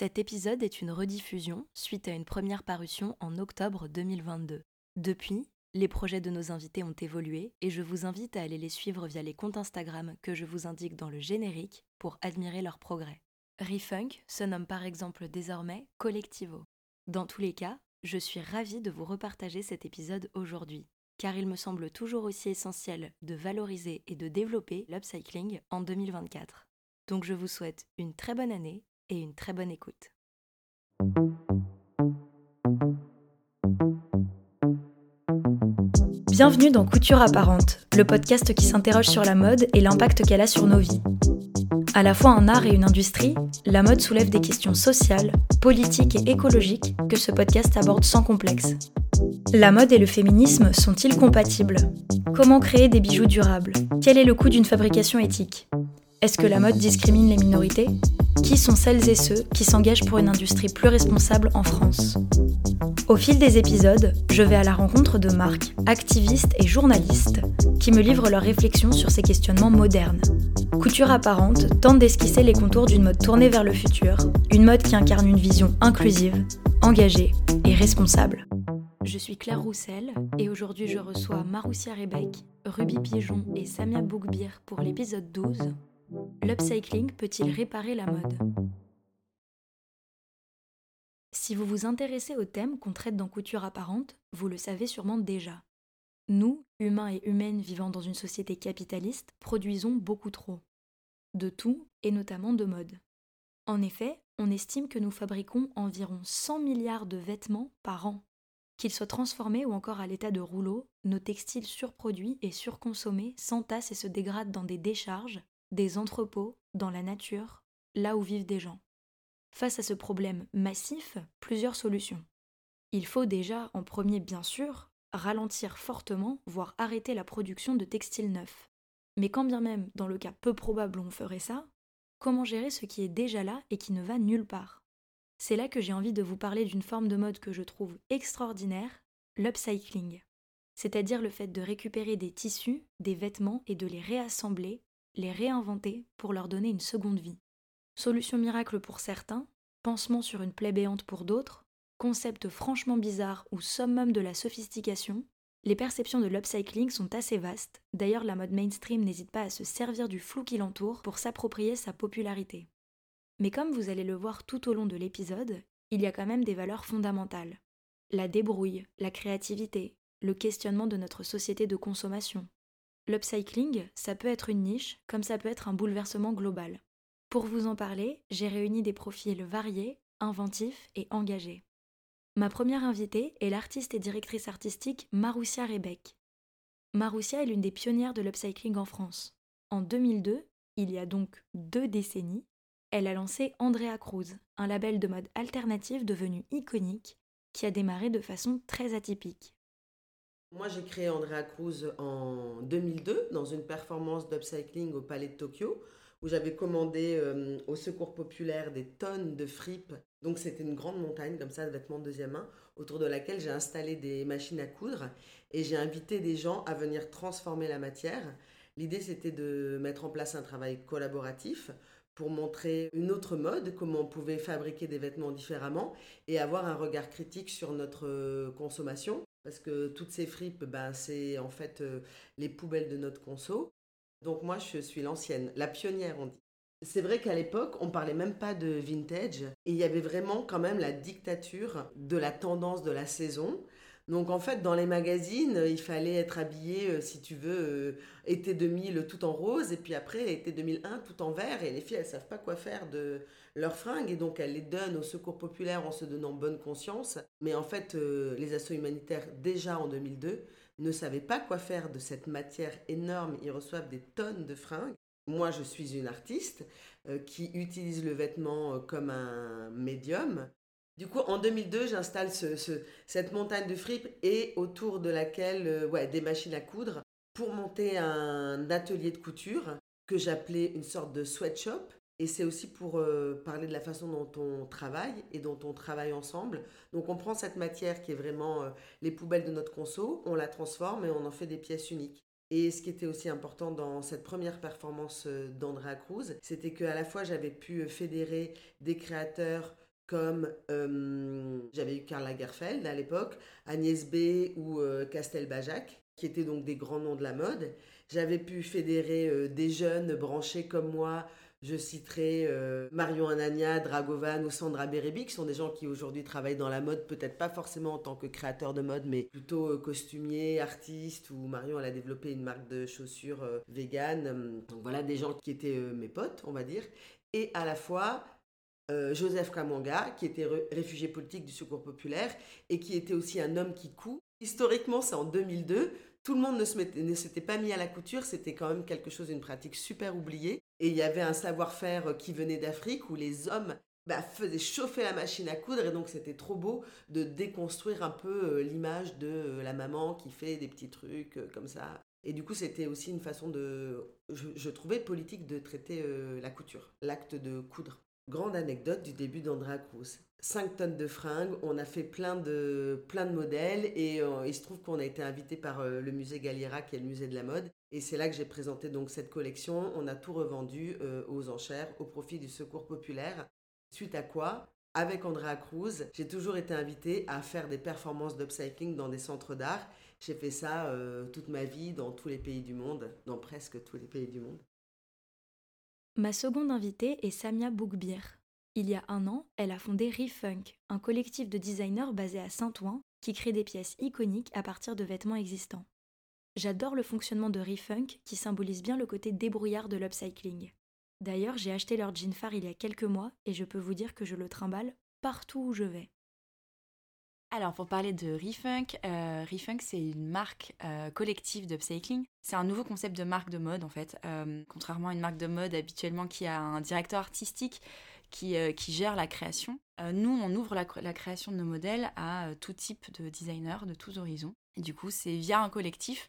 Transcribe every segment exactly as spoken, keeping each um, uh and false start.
Cet épisode est une rediffusion suite à une première parution en octobre deux mille vingt-deux. Depuis, les projets de nos invités ont évolué et je vous invite à aller les suivre via les comptes Instagram que je vous indique dans le générique pour admirer leur progrès. ReFUNK se nomme par exemple désormais Collectivo. Dans tous les cas, je suis ravie de vous repartager cet épisode aujourd'hui, car il me semble toujours aussi essentiel de valoriser et de développer l'upcycling en deux mille vingt-quatre. Donc je vous souhaite une très bonne année et une très bonne écoute. Bienvenue dans Couture Apparente, le podcast qui s'interroge sur la mode et l'impact qu'elle a sur nos vies. À la fois un art et une industrie, la mode soulève des questions sociales, politiques et écologiques que ce podcast aborde sans complexe. La mode et le féminisme sont-ils compatibles ? Comment créer des bijoux durables ? Quel est le coût d'une fabrication éthique ? Est-ce que la mode discrimine les minorités ? Qui sont celles et ceux qui s'engagent pour une industrie plus responsable en France ? Au fil des épisodes, je vais à la rencontre de marques, activistes et journalistes qui me livrent leurs réflexions sur ces questionnements modernes. Couture Apparente tente d'esquisser les contours d'une mode tournée vers le futur, une mode qui incarne une vision inclusive, engagée et responsable. Je suis Claire Roussel et aujourd'hui je reçois Maroussia Rebecq, Rubi Pigeon et Samia Boukbir pour l'épisode douze. L'upcycling peut-il réparer la mode ? Si vous vous intéressez au thème qu'on traite dans Couture Apparente, vous le savez sûrement déjà. Nous, humains et humaines vivant dans une société capitaliste, produisons beaucoup trop. De tout, et notamment de mode. En effet, on estime que nous fabriquons environ cent milliards de vêtements par an. Qu'ils soient transformés ou encore à l'état de rouleau, nos textiles surproduits et surconsommés s'entassent et se dégradent dans des décharges, des entrepôts, dans la nature, là où vivent des gens. Face à ce problème massif, plusieurs solutions. Il faut déjà, en premier bien sûr, ralentir fortement, voire arrêter la production de textiles neufs. Mais quand bien même, dans le cas peu probable où on ferait ça, comment gérer ce qui est déjà là et qui ne va nulle part ? C'est là que j'ai envie de vous parler d'une forme de mode que je trouve extraordinaire, l'upcycling. C'est-à-dire le fait de récupérer des tissus, des vêtements et de les réassembler, les réinventer pour leur donner une seconde vie. Solution miracle pour certains, pansement sur une plaie béante pour d'autres, concept franchement bizarre ou summum de la sophistication, les perceptions de l'upcycling sont assez vastes, d'ailleurs la mode mainstream n'hésite pas à se servir du flou qui l'entoure pour s'approprier sa popularité. Mais comme vous allez le voir tout au long de l'épisode, il y a quand même des valeurs fondamentales. La débrouille, la créativité, le questionnement de notre société de consommation. L'upcycling, ça peut être une niche, comme ça peut être un bouleversement global. Pour vous en parler, j'ai réuni des profils variés, inventifs et engagés. Ma première invitée est l'artiste et directrice artistique Maroussia Rebecq. Maroussia est l'une des pionnières de l'upcycling en France. En deux mille deux, il y a donc deux décennies, elle a lancé Andrea Crews, un label de mode alternative devenu iconique, qui a démarré de façon très atypique. Moi, j'ai créé Andrea Crews en deux mille deux dans une performance d'upcycling au Palais de Tokyo où j'avais commandé euh, au Secours populaire des tonnes de fripes. Donc, c'était une grande montagne comme ça de vêtements de deuxième main autour de laquelle j'ai installé des machines à coudre et j'ai invité des gens à venir transformer la matière. L'idée, c'était de mettre en place un travail collaboratif pour montrer une autre mode, comment on pouvait fabriquer des vêtements différemment et avoir un regard critique sur notre consommation. Parce que toutes ces fripes, ben, c'est en fait euh, les poubelles de notre conso. Donc moi, je suis l'ancienne, la pionnière, on dit. C'est vrai qu'à l'époque, on ne parlait même pas de vintage. Et il y avait vraiment quand même la dictature de la tendance de la saison. Donc en fait, dans les magazines, il fallait être habillé, si tu veux, euh, été deux mille tout en rose. Et puis après, été deux mille un tout en vert. Et les filles, elles ne savent pas quoi faire de leurs fringues et donc elle les donne au Secours populaire en se donnant bonne conscience. Mais en fait, euh, les assos humanitaires, déjà en deux mille deux, ne savaient pas quoi faire de cette matière énorme. Ils reçoivent des tonnes de fringues. Moi, je suis une artiste euh, qui utilise le vêtement euh, comme un médium. Du coup, en deux mille deux, j'installe ce, ce, cette montagne de fripes et autour de laquelle, euh, ouais, des machines à coudre pour monter un atelier de couture que j'appelais une sorte de sweatshop. Et c'est aussi pour euh, parler de la façon dont on travaille et dont on travaille ensemble. Donc on prend cette matière qui est vraiment euh, les poubelles de notre conso, on la transforme et on en fait des pièces uniques. Et ce qui était aussi important dans cette première performance d'Andrea Crews, c'était qu'à la fois j'avais pu fédérer des créateurs comme euh, j'avais eu Karl Lagerfeld à l'époque, Agnès B ou euh, Castelbajac, qui étaient donc des grands noms de la mode. J'avais pu fédérer euh, des jeunes branchés comme moi. Je citerai euh, Marion Anania, Dragovan ou Sandra Bérebi, qui sont des gens qui aujourd'hui travaillent dans la mode, peut-être pas forcément en tant que créateurs de mode, mais plutôt euh, costumiers, artistes, ou Marion, elle a développé une marque de chaussures euh, vegan. Donc voilà, des gens qui étaient euh, mes potes, on va dire. Et à la fois, euh, Joseph Kamanga, qui était re- réfugié politique du Secours populaire et qui était aussi un homme qui coud. Historiquement, c'est en deux mille deux. Tout le monde ne, se mettait, ne s'était pas mis à la couture, c'était quand même quelque chose, une pratique super oubliée. Et il y avait un savoir-faire qui venait d'Afrique où les hommes bah, faisaient chauffer la machine à coudre, et donc c'était trop beau de déconstruire un peu l'image de la maman qui fait des petits trucs comme ça. Et du coup, c'était aussi une façon de, je, je trouvais, politique de traiter la couture, l'acte de coudre. Grande anecdote du début d'Andrea Crews. cinq tonnes de fringues, on a fait plein de, plein de modèles et euh, il se trouve qu'on a été invité par euh, le musée Galliera, qui est le musée de la mode. Et c'est là que j'ai présenté donc cette collection. On a tout revendu euh, aux enchères au profit du Secours populaire. Suite à quoi, avec Andrea Crews, j'ai toujours été invitée à faire des performances d'upcycling dans des centres d'art. J'ai fait ça euh, toute ma vie dans tous les pays du monde, dans presque tous les pays du monde. Ma seconde invitée est Samia Boukbir. Il y a un an, elle a fondé ReFUNK, un collectif de designers basé à Saint-Ouen qui crée des pièces iconiques à partir de vêtements existants. J'adore le fonctionnement de ReFUNK qui symbolise bien le côté débrouillard de l'upcycling. D'ailleurs, j'ai acheté leur jean phare il y a quelques mois et je peux vous dire que je le trimballe partout où je vais. Alors, pour parler de ReFUNK, euh, ReFUNK, c'est une marque euh, collective d'upcycling. C'est un nouveau concept de marque de mode, en fait. Euh, contrairement à une marque de mode, habituellement, qui a un directeur artistique qui, euh, qui gère la création. Euh, nous, on ouvre la, la création de nos modèles à euh, tout type de designers, de tous horizons. Et du coup, c'est via un collectif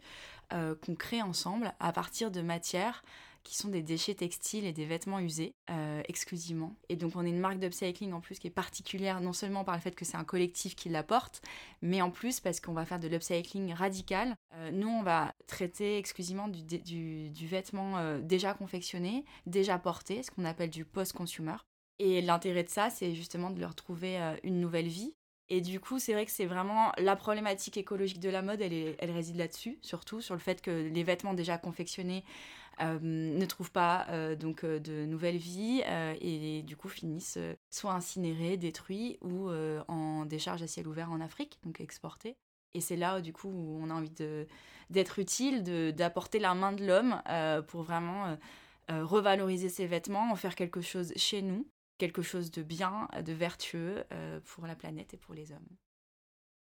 euh, qu'on crée ensemble à partir de matières qui sont des déchets textiles et des vêtements usés, euh, exclusivement. Et donc on est une marque d'upcycling en plus qui est particulière, non seulement par le fait que c'est un collectif qui l'apporte, mais en plus parce qu'on va faire de l'upcycling radical. Euh, nous, on va traiter exclusivement du, du, du vêtement euh, déjà confectionné, déjà porté, ce qu'on appelle du post-consumer. Et l'intérêt de ça, c'est justement de leur trouver euh, une nouvelle vie. Et du coup, c'est vrai que c'est vraiment la problématique écologique de la mode, elle, est, elle réside là-dessus, surtout sur le fait que les vêtements déjà confectionnés euh, ne trouvent pas euh, donc, euh, de nouvelle vie euh, et du coup finissent euh, soit incinérés, détruits ou euh, en décharge à ciel ouvert en Afrique, donc exportés. Et c'est là du coup où on a envie de, d'être utile, de, d'apporter la main de l'homme euh, pour vraiment euh, euh, revaloriser ces vêtements, en faire quelque chose chez nous. Quelque chose de bien, de vertueux euh, pour la planète et pour les hommes.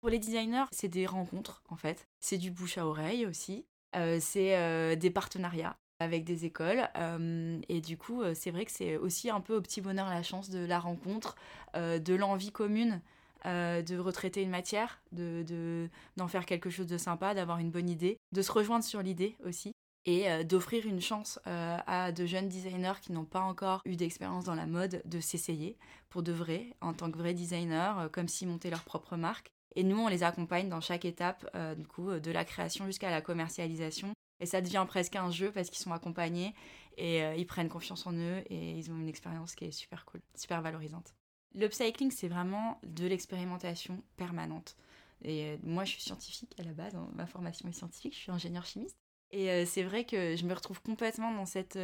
Pour les designers, c'est des rencontres en fait, c'est du bouche à oreille aussi, euh, c'est euh, des partenariats avec des écoles euh, et du coup c'est vrai que c'est aussi un peu au petit bonheur la chance de la rencontre, euh, de l'envie commune euh, de retraiter une matière, de, de, d'en faire quelque chose de sympa, d'avoir une bonne idée, de se rejoindre sur l'idée aussi. Et euh, d'offrir une chance euh, à de jeunes designers qui n'ont pas encore eu d'expérience dans la mode de s'essayer pour de vrai, en tant que vrais designers, euh, comme s'ils montaient leur propre marque. Et nous, on les accompagne dans chaque étape, euh, du coup, de la création jusqu'à la commercialisation. Et ça devient presque un jeu parce qu'ils sont accompagnés et euh, ils prennent confiance en eux et ils ont une expérience qui est super cool, super valorisante. L'upcycling, c'est vraiment de l'expérimentation permanente. Et euh, moi, je suis scientifique à la base, hein, ma formation est scientifique, je suis ingénieure chimiste. Et c'est vrai que je me retrouve complètement dans, cette,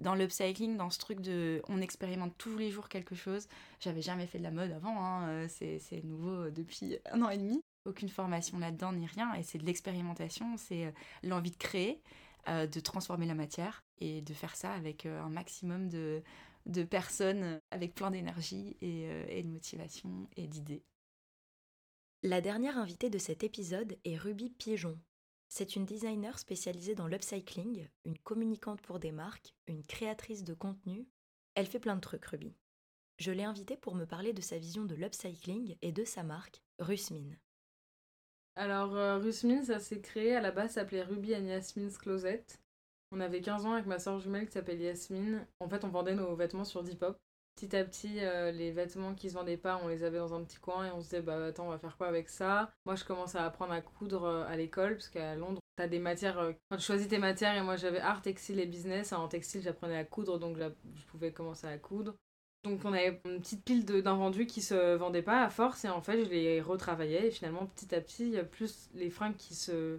dans l'upcycling, dans ce truc de... On expérimente tous les jours quelque chose. J'avais jamais fait de la mode avant, hein. c'est, c'est nouveau depuis un an et demi. Aucune formation là-dedans, ni rien. Et c'est de l'expérimentation, c'est l'envie de créer, euh, de transformer la matière et de faire ça avec un maximum de, de personnes, avec plein d'énergie et, et de motivation et d'idées. La dernière invitée de cet épisode est Rubi Pigeon. C'est une designer spécialisée dans l'upcycling, une communicante pour des marques, une créatrice de contenu. Elle fait plein de trucs, Rubi. Je l'ai invitée pour me parler de sa vision de l'upcycling et de sa marque, Rousmine. Alors, euh, Rousmine, ça s'est créé, à la base, ça s'appelait Ruby and Yasmin's Closet. On avait quinze ans avec ma soeur jumelle qui s'appelle Yasmine. En fait, on vendait nos vêtements sur Depop. Petit à petit, euh, les vêtements qui se vendaient pas, on les avait dans un petit coin et on se disait, bah attends, on va faire quoi avec ça? Moi, je commence à apprendre à coudre euh, à l'école, parce qu'à Londres, t'as des matières, euh, quand tu choisis tes matières, et moi j'avais art, textile et business. En textile, j'apprenais à coudre, donc je pouvais commencer à coudre. Donc on avait une petite pile d'invendus qui se vendaient pas à force, et en fait je les retravaillais, et finalement petit à petit, plus les fringues qui se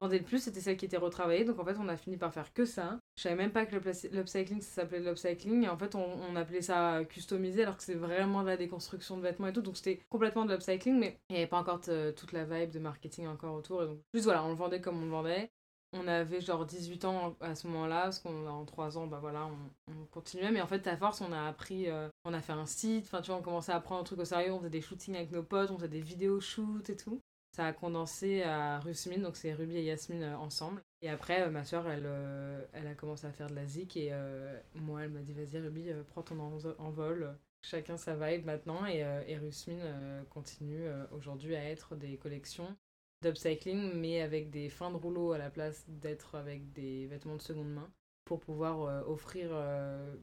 vendaient le plus, c'était celles qui étaient retravaillées. Donc en fait on a fini par faire que ça. Je savais même pas que le pla- l'upcycling ça s'appelait l'upcycling, et en fait on, on appelait ça customisé alors que c'est vraiment de la déconstruction de vêtements et tout, donc c'était complètement de l'upcycling, mais il n'y avait pas encore t- toute la vibe de marketing encore autour, et donc juste voilà, on le vendait comme on le vendait. On avait genre dix-huit ans à ce moment-là, parce qu'on en trois ans, bah voilà, on, on continuait. Mais en fait, à force, on a appris, euh, on a fait un site, enfin tu vois, on commençait à prendre un truc au sérieux, on faisait des shootings avec nos potes, on faisait des vidéos shoot et tout. Ça a condensé à Rousmine, donc c'est Ruby et Yasmine euh, ensemble. Et après, euh, ma soeur, elle, euh, elle a commencé à faire de la zik, et euh, moi, elle m'a dit, vas-y Ruby, euh, prends ton envol. Chacun sa vibe maintenant, et, euh, et Rousmine euh, continue euh, aujourd'hui à être des collections d'upcycling, mais avec des fins de rouleau à la place d'être avec des vêtements de seconde main, pour pouvoir euh, offrir euh,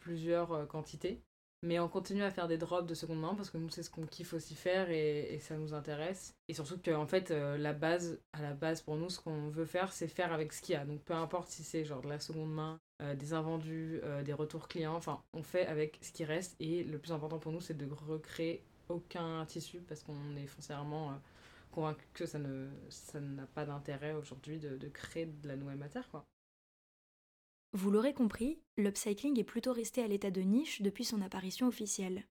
plusieurs euh, quantités. Mais on continue à faire des drops de seconde main parce que nous, c'est ce qu'on kiffe aussi faire, et, et ça nous intéresse. Et surtout que, en fait, euh, la base, à la base pour nous, ce qu'on veut faire, c'est faire avec ce qu'il y a. Donc peu importe si c'est genre de la seconde main, euh, des invendus, euh, des retours clients, enfin, on fait avec ce qui reste. Et le plus important pour nous, c'est de recréer aucun tissu, parce qu'on est foncièrement... Euh, convaincue que ça, ne, ça n'a pas d'intérêt aujourd'hui de, de créer de la nouvelle matière, quoi. Vous l'aurez compris, l'upcycling est plutôt resté à l'état de niche depuis son apparition officielle.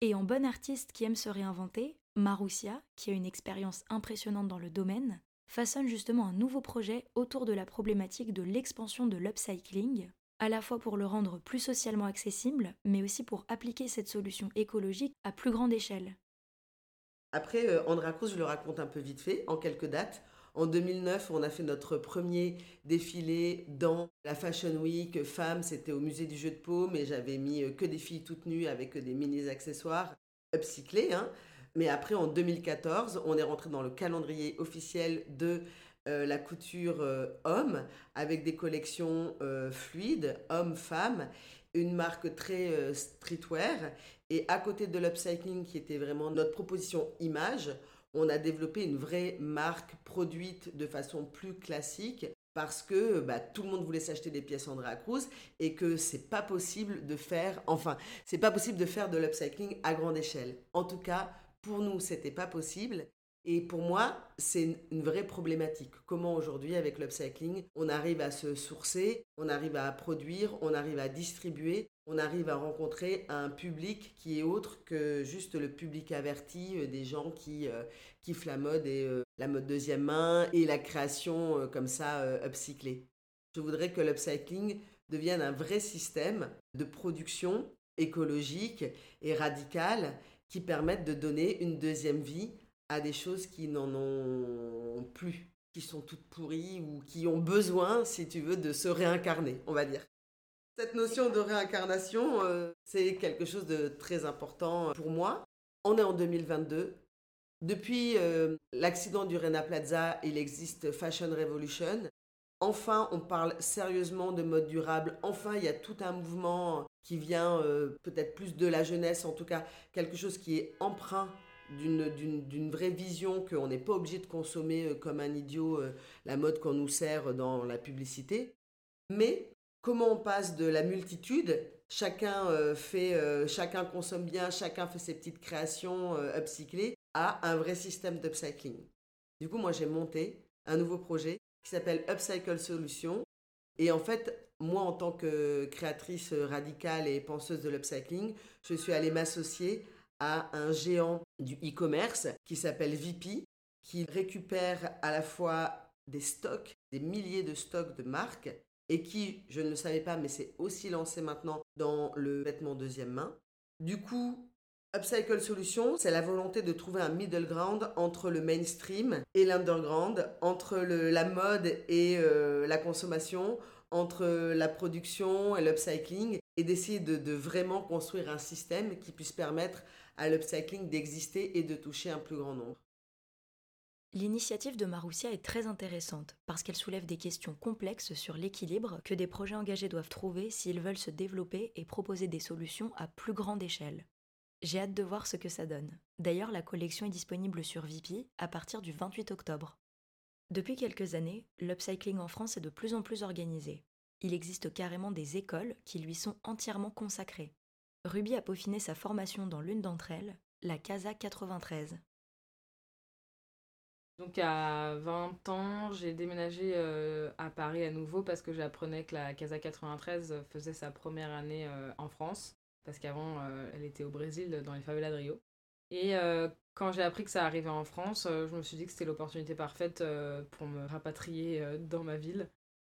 Et en bonne artiste qui aime se réinventer, Maroussia, qui a une expérience impressionnante dans le domaine, façonne justement un nouveau projet autour de la problématique de l'expansion de l'upcycling, à la fois pour le rendre plus socialement accessible, mais aussi pour appliquer cette solution écologique à plus grande échelle. Après, euh, Andrea Crews, je le raconte un peu vite fait, en quelques dates. En deux mille neuf, on a fait notre premier défilé dans la Fashion Week Femmes. C'était au musée du Jeu de paume, et j'avais mis que des filles toutes nues avec des mini-accessoires upcyclés. Hein. Mais après, en deux mille quatorze, on est rentré dans le calendrier officiel de euh, la couture euh, homme, avec des collections euh, fluides, hommes-femmes, une marque très euh, streetwear. Et à côté de l'upcycling, qui était vraiment notre proposition image, on a développé une vraie marque produite de façon plus classique, parce que bah, tout le monde voulait s'acheter des pièces Andrea Crews, et que c'est pas possible de faire, enfin, c'est pas possible de faire de l'upcycling à grande échelle. En tout cas, pour nous, c'était pas possible. Et pour moi, c'est une vraie problématique. Comment aujourd'hui, avec l'upcycling, on arrive à se sourcer, on arrive à produire, on arrive à distribuer, on arrive à rencontrer un public qui est autre que juste le public averti, des gens qui euh, kiffent la mode et euh, la mode deuxième main et la création euh, comme ça, euh, upcyclée. Je voudrais que l'upcycling devienne un vrai système de production écologique et radicale qui permette de donner une deuxième vie à des choses qui n'en ont plus, qui sont toutes pourries ou qui ont besoin, si tu veux, de se réincarner, on va dire. Cette notion de réincarnation, euh, c'est quelque chose de très important pour moi. On est en deux mille vingt-deux. Depuis euh, l'accident du Rana Plaza, il existe Fashion Revolution. Enfin, on parle sérieusement de mode durable. Enfin, il y a tout un mouvement qui vient euh, peut-être plus de la jeunesse, en tout cas quelque chose qui est empreint D'une, d'une, d'une vraie vision, qu'on n'est pas obligé de consommer euh, comme un idiot euh, la mode qu'on nous sert dans la publicité. Mais comment on passe de la multitude, chacun, euh, fait, euh, chacun consomme bien, chacun fait ses petites créations euh, upcyclées, à un vrai système d'upcycling. Du coup, moi, j'ai monté un nouveau projet qui s'appelle Upcycle Solutions. Et en fait, moi, en tant que créatrice radicale et penseuse de l'upcycling, je suis allée m'associer à un géant du e-commerce qui s'appelle Veepee, qui récupère à la fois des stocks, des milliers de stocks de marques, et qui, je ne le savais pas, mais c'est aussi lancé maintenant dans le vêtement deuxième main. Du coup, Upcycle Solutions, c'est la volonté de trouver un middle ground entre le mainstream et l'underground, entre le, la mode et euh, la consommation, entre la production et l'upcycling, et d'essayer de, de vraiment construire un système qui puisse permettre à l'upcycling d'exister et de toucher un plus grand nombre. L'initiative de Maroussia est très intéressante parce qu'elle soulève des questions complexes sur l'équilibre que des projets engagés doivent trouver s'ils veulent se développer et proposer des solutions à plus grande échelle. J'ai hâte de voir ce que ça donne. D'ailleurs, la collection est disponible sur Veepee à partir du vingt-huit octobre. Depuis quelques années, l'upcycling en France est de plus en plus organisé. Il existe carrément des écoles qui lui sont entièrement consacrées. Ruby a peaufiné sa formation dans l'une d'entre elles, la Casa quatre-vingt-treize. Donc à vingt ans, j'ai déménagé euh, à Paris à nouveau parce que j'apprenais que la Casa quatre-vingt-treize faisait sa première année euh, en France, parce qu'avant euh, elle était au Brésil dans les favelas de Rio. Et euh, quand j'ai appris que ça arrivait en France, euh, je me suis dit que c'était l'opportunité parfaite euh, pour me rapatrier euh, dans ma ville,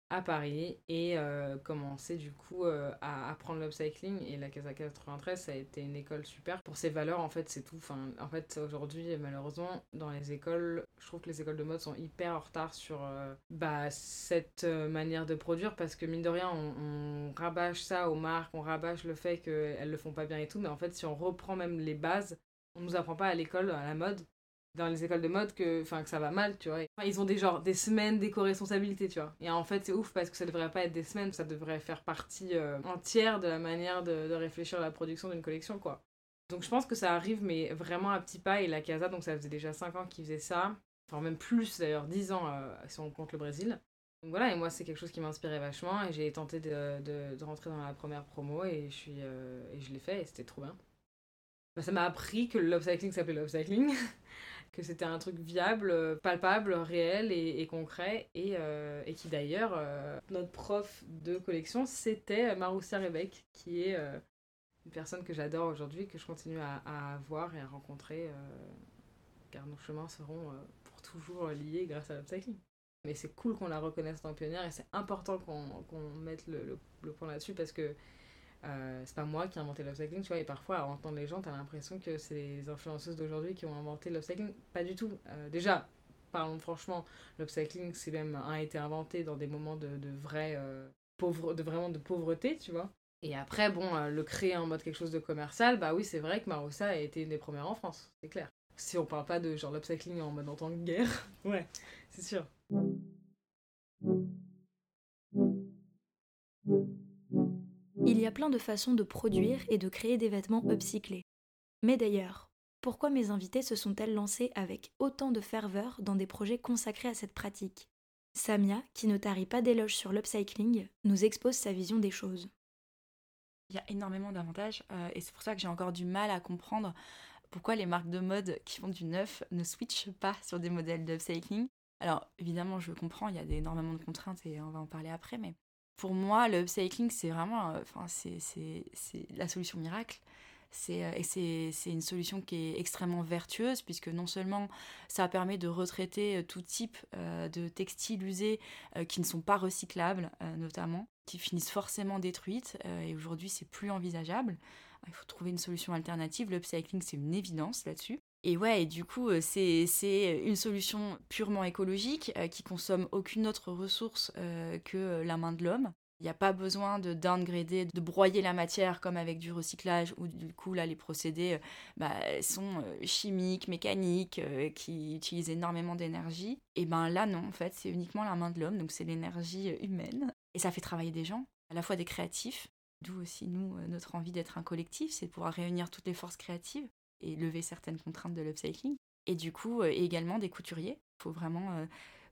à Paris, et euh, commencer du coup euh, à apprendre l'upcycling. Et la Casa quatre-vingt-treize, ça a été une école super pour ses valeurs. En fait, c'est tout. Enfin, en fait, aujourd'hui, malheureusement, dans les écoles, je trouve que les écoles de mode sont hyper en retard sur euh, bah, cette euh, manière de produire, parce que mine de rien, on, on rabâche ça aux marques, on rabâche le fait qu'elles le font pas bien et tout, mais en fait, si on reprend même les bases, on nous apprend pas à l'école, à la mode, dans les écoles de mode, que, que ça va mal, tu vois. Ils ont des, genre, des semaines d'éco-responsabilité, tu vois. Et en fait, c'est ouf, parce que ça devrait pas être des semaines, ça devrait faire partie euh, entière de la manière de, de réfléchir à la production d'une collection, quoi. Donc je pense que ça arrive, mais vraiment à petits pas. Et la Casa, donc ça faisait déjà cinq ans qu'ils faisaient ça, enfin même plus d'ailleurs, dix ans euh, si on compte le Brésil. Donc voilà, et moi c'est quelque chose qui m'inspirait vachement, et j'ai tenté de, de, de rentrer dans la première promo, et je, suis, euh, et je l'ai fait, et c'était trop bien. Bah, ça m'a appris que l'upcycling s'appelait l'upcycling, que c'était un truc viable, palpable, réel et, et concret, et, euh, et qui d'ailleurs, euh, notre prof de collection, c'était Maroussia Rebecq, qui est euh, une personne que j'adore aujourd'hui, que je continue à, à voir et à rencontrer, euh, car nos chemins seront euh, pour toujours liés grâce à l'upcycling. Mais c'est cool qu'on la reconnaisse en pionnière, et c'est important qu'on, qu'on mette le, le, le point là-dessus, parce que Euh, c'est pas moi qui ai inventé l'upcycling, tu vois, et parfois à entendre les gens, t'as l'impression que c'est les influenceuses d'aujourd'hui qui ont inventé l'upcycling. Pas du tout. Euh, déjà, parlons franchement, l'upcycling, c'est même a été inventé dans des moments de, de vraie euh, pauvre, de vraiment de pauvreté, tu vois. Et après, bon, euh, le créer en mode quelque chose de commercial, bah oui, c'est vrai que Maroussia a été une des premières en France, c'est clair. Si on parle pas de genre l'upcycling en mode en temps de guerre, ouais, c'est sûr. Il y a plein de façons de produire et de créer des vêtements upcyclés. Mais d'ailleurs, pourquoi mes invitées se sont-elles lancées avec autant de ferveur dans des projets consacrés à cette pratique ? Samia, qui ne tarit pas d'éloges sur l'upcycling, nous expose sa vision des choses. Il y a énormément d'avantages, euh, et c'est pour ça que j'ai encore du mal à comprendre pourquoi les marques de mode qui font du neuf ne switchent pas sur des modèles d'upcycling. Alors évidemment, je comprends, il y a énormément de contraintes et on va en parler après, mais... Pour moi, le upcycling, c'est vraiment euh, c'est, c'est, c'est la solution miracle. C'est, euh, et c'est, c'est une solution qui est extrêmement vertueuse, puisque non seulement ça permet de retraiter tout type euh, de textiles usés euh, qui ne sont pas recyclables, euh, notamment, qui finissent forcément détruites, euh, et aujourd'hui, c'est plus envisageable. Il faut trouver une solution alternative. Le upcycling, c'est une évidence là-dessus. Et ouais, et du coup, c'est, c'est une solution purement écologique euh, qui consomme aucune autre ressource euh, que la main de l'homme. Il n'y a pas besoin de downgrader, de broyer la matière comme avec du recyclage, où du coup, là, les procédés euh, bah, sont euh, chimiques, mécaniques, euh, qui utilisent énormément d'énergie. Et ben là, non, en fait, c'est uniquement la main de l'homme, donc c'est l'énergie humaine. Et ça fait travailler des gens, à la fois des créatifs, d'où aussi, nous, notre envie d'être un collectif, c'est de pouvoir réunir toutes les forces créatives et lever certaines contraintes de l'upcycling. Et du coup, euh, également des couturiers. Il faut vraiment euh,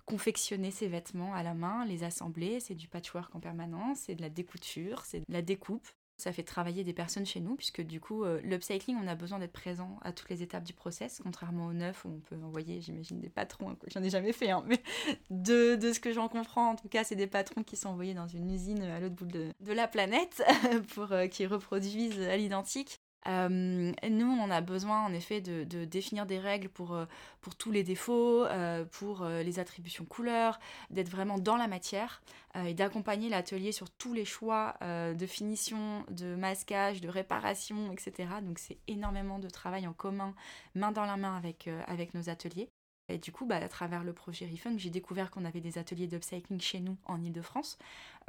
confectionner ses vêtements à la main, les assembler. C'est du patchwork en permanence, c'est de la découture, c'est de la découpe. Ça fait travailler des personnes chez nous, puisque du coup, euh, l'upcycling, on a besoin d'être présent à toutes les étapes du process, contrairement au neuf, où on peut envoyer, j'imagine, des patrons. Hein, j'en ai jamais fait, hein, mais de, de ce que j'en comprends, en tout cas, c'est des patrons qui sont envoyés dans une usine à l'autre bout de, de la planète, pour euh, qu'ils reproduisent à l'identique. Euh, nous, on a besoin en effet de, de définir des règles pour, pour tous les défauts, euh, pour euh, les attributions couleurs, d'être vraiment dans la matière euh, et d'accompagner l'atelier sur tous les choix euh, de finition, de masquage, de réparation, et cetera. Donc c'est énormément de travail en commun, main dans la main avec, euh, avec nos ateliers. Et du coup, bah, à travers le projet ReFUNK, j'ai découvert qu'on avait des ateliers d'upcycling chez nous en Ile-de-France,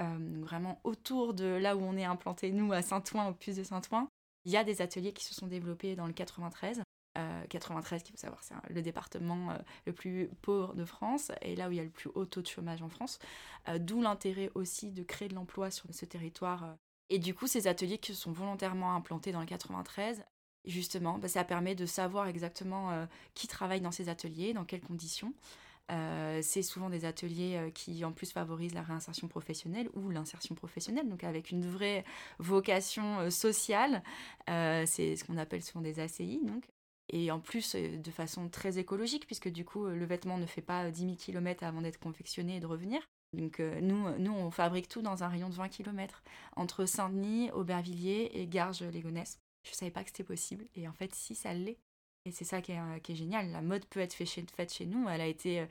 euh, vraiment autour de là où on est implanté, nous, à Saint-Ouen, aux Puces de Saint-Ouen. Il y a des ateliers qui se sont développés dans le quatre-vingt-treize. Euh, quatre-vingt-treize, qu'il faut savoir, c'est le département euh, le plus pauvre de France et là où il y a le plus haut taux de chômage en France. Euh, d'où l'intérêt aussi de créer de l'emploi sur ce territoire. Et du coup, ces ateliers qui se sont volontairement implantés dans le quatre-vingt-treize, justement, bah, ça permet de savoir exactement euh, qui travaille dans ces ateliers, dans quelles conditions. Euh, c'est souvent des ateliers euh, qui en plus favorisent la réinsertion professionnelle ou l'insertion professionnelle, donc avec une vraie vocation euh, sociale. Euh, c'est ce qu'on appelle souvent des A C I, donc. Et en plus euh, de façon très écologique, puisque du coup le vêtement ne fait pas dix mille kilomètres avant d'être confectionné et de revenir. Donc euh, nous, nous, on fabrique tout dans un rayon de vingt kilomètres, entre Saint-Denis, Aubervilliers et Garges-Légonesse. Je ne savais pas que c'était possible, et en fait si, ça l'est. Et c'est ça qui est, qui est génial, la mode peut être faite chez, faite chez nous, elle a été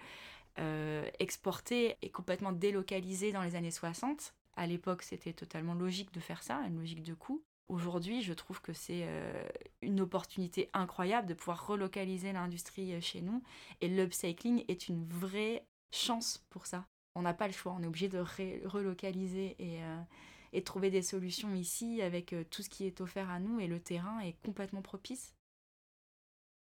euh, exportée et complètement délocalisée dans les années soixante. À l'époque, c'était totalement logique de faire ça, une logique de coût. Aujourd'hui, je trouve que c'est euh, une opportunité incroyable de pouvoir relocaliser l'industrie chez nous, et l'upcycling est une vraie chance pour ça. On n'a pas le choix, on est obligé de ré- relocaliser et... Euh, et de trouver des solutions ici avec tout ce qui est offert à nous, et le terrain est complètement propice.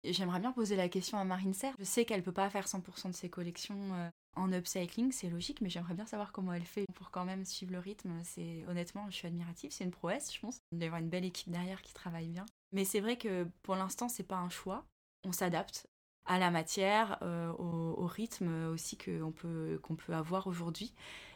J'aimerais bien poser la question à Marine Serre. Je sais qu'elle ne peut pas faire cent pour cent de ses collections en upcycling, c'est logique, mais j'aimerais bien savoir comment elle fait pour quand même suivre le rythme. C'est, honnêtement, je suis admirative, c'est une prouesse, je pense. Il doit y avoir une belle équipe derrière qui travaille bien. Mais c'est vrai que pour l'instant, c'est pas un choix, on s'adapte à la matière, euh, au, au rythme aussi que on peut, qu'on peut avoir aujourd'hui.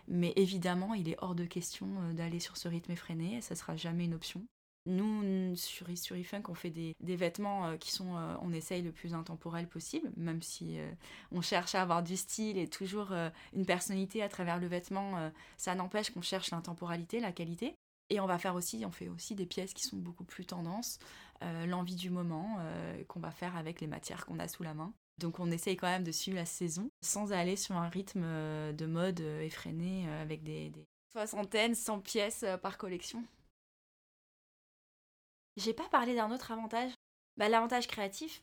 Mais évidemment, il est hors de question d'aller sur ce rythme effréné, ça ne sera jamais une option. Nous, sur, sur ReFUNK, on fait des, des vêtements qui sont, euh, on essaye le plus intemporel possible, même si euh, on cherche à avoir du style et toujours euh, une personnalité à travers le vêtement, euh, ça n'empêche qu'on cherche l'intemporalité, la qualité. Et on va faire aussi, on fait aussi des pièces qui sont beaucoup plus tendance, euh, l'envie du moment, euh, qu'on va faire avec les matières qu'on a sous la main. Donc on essaye quand même de suivre la saison, sans aller sur un rythme de mode effréné avec des, des soixantaines, cent pièces par collection. J'ai pas parlé d'un autre avantage, bah, l'avantage créatif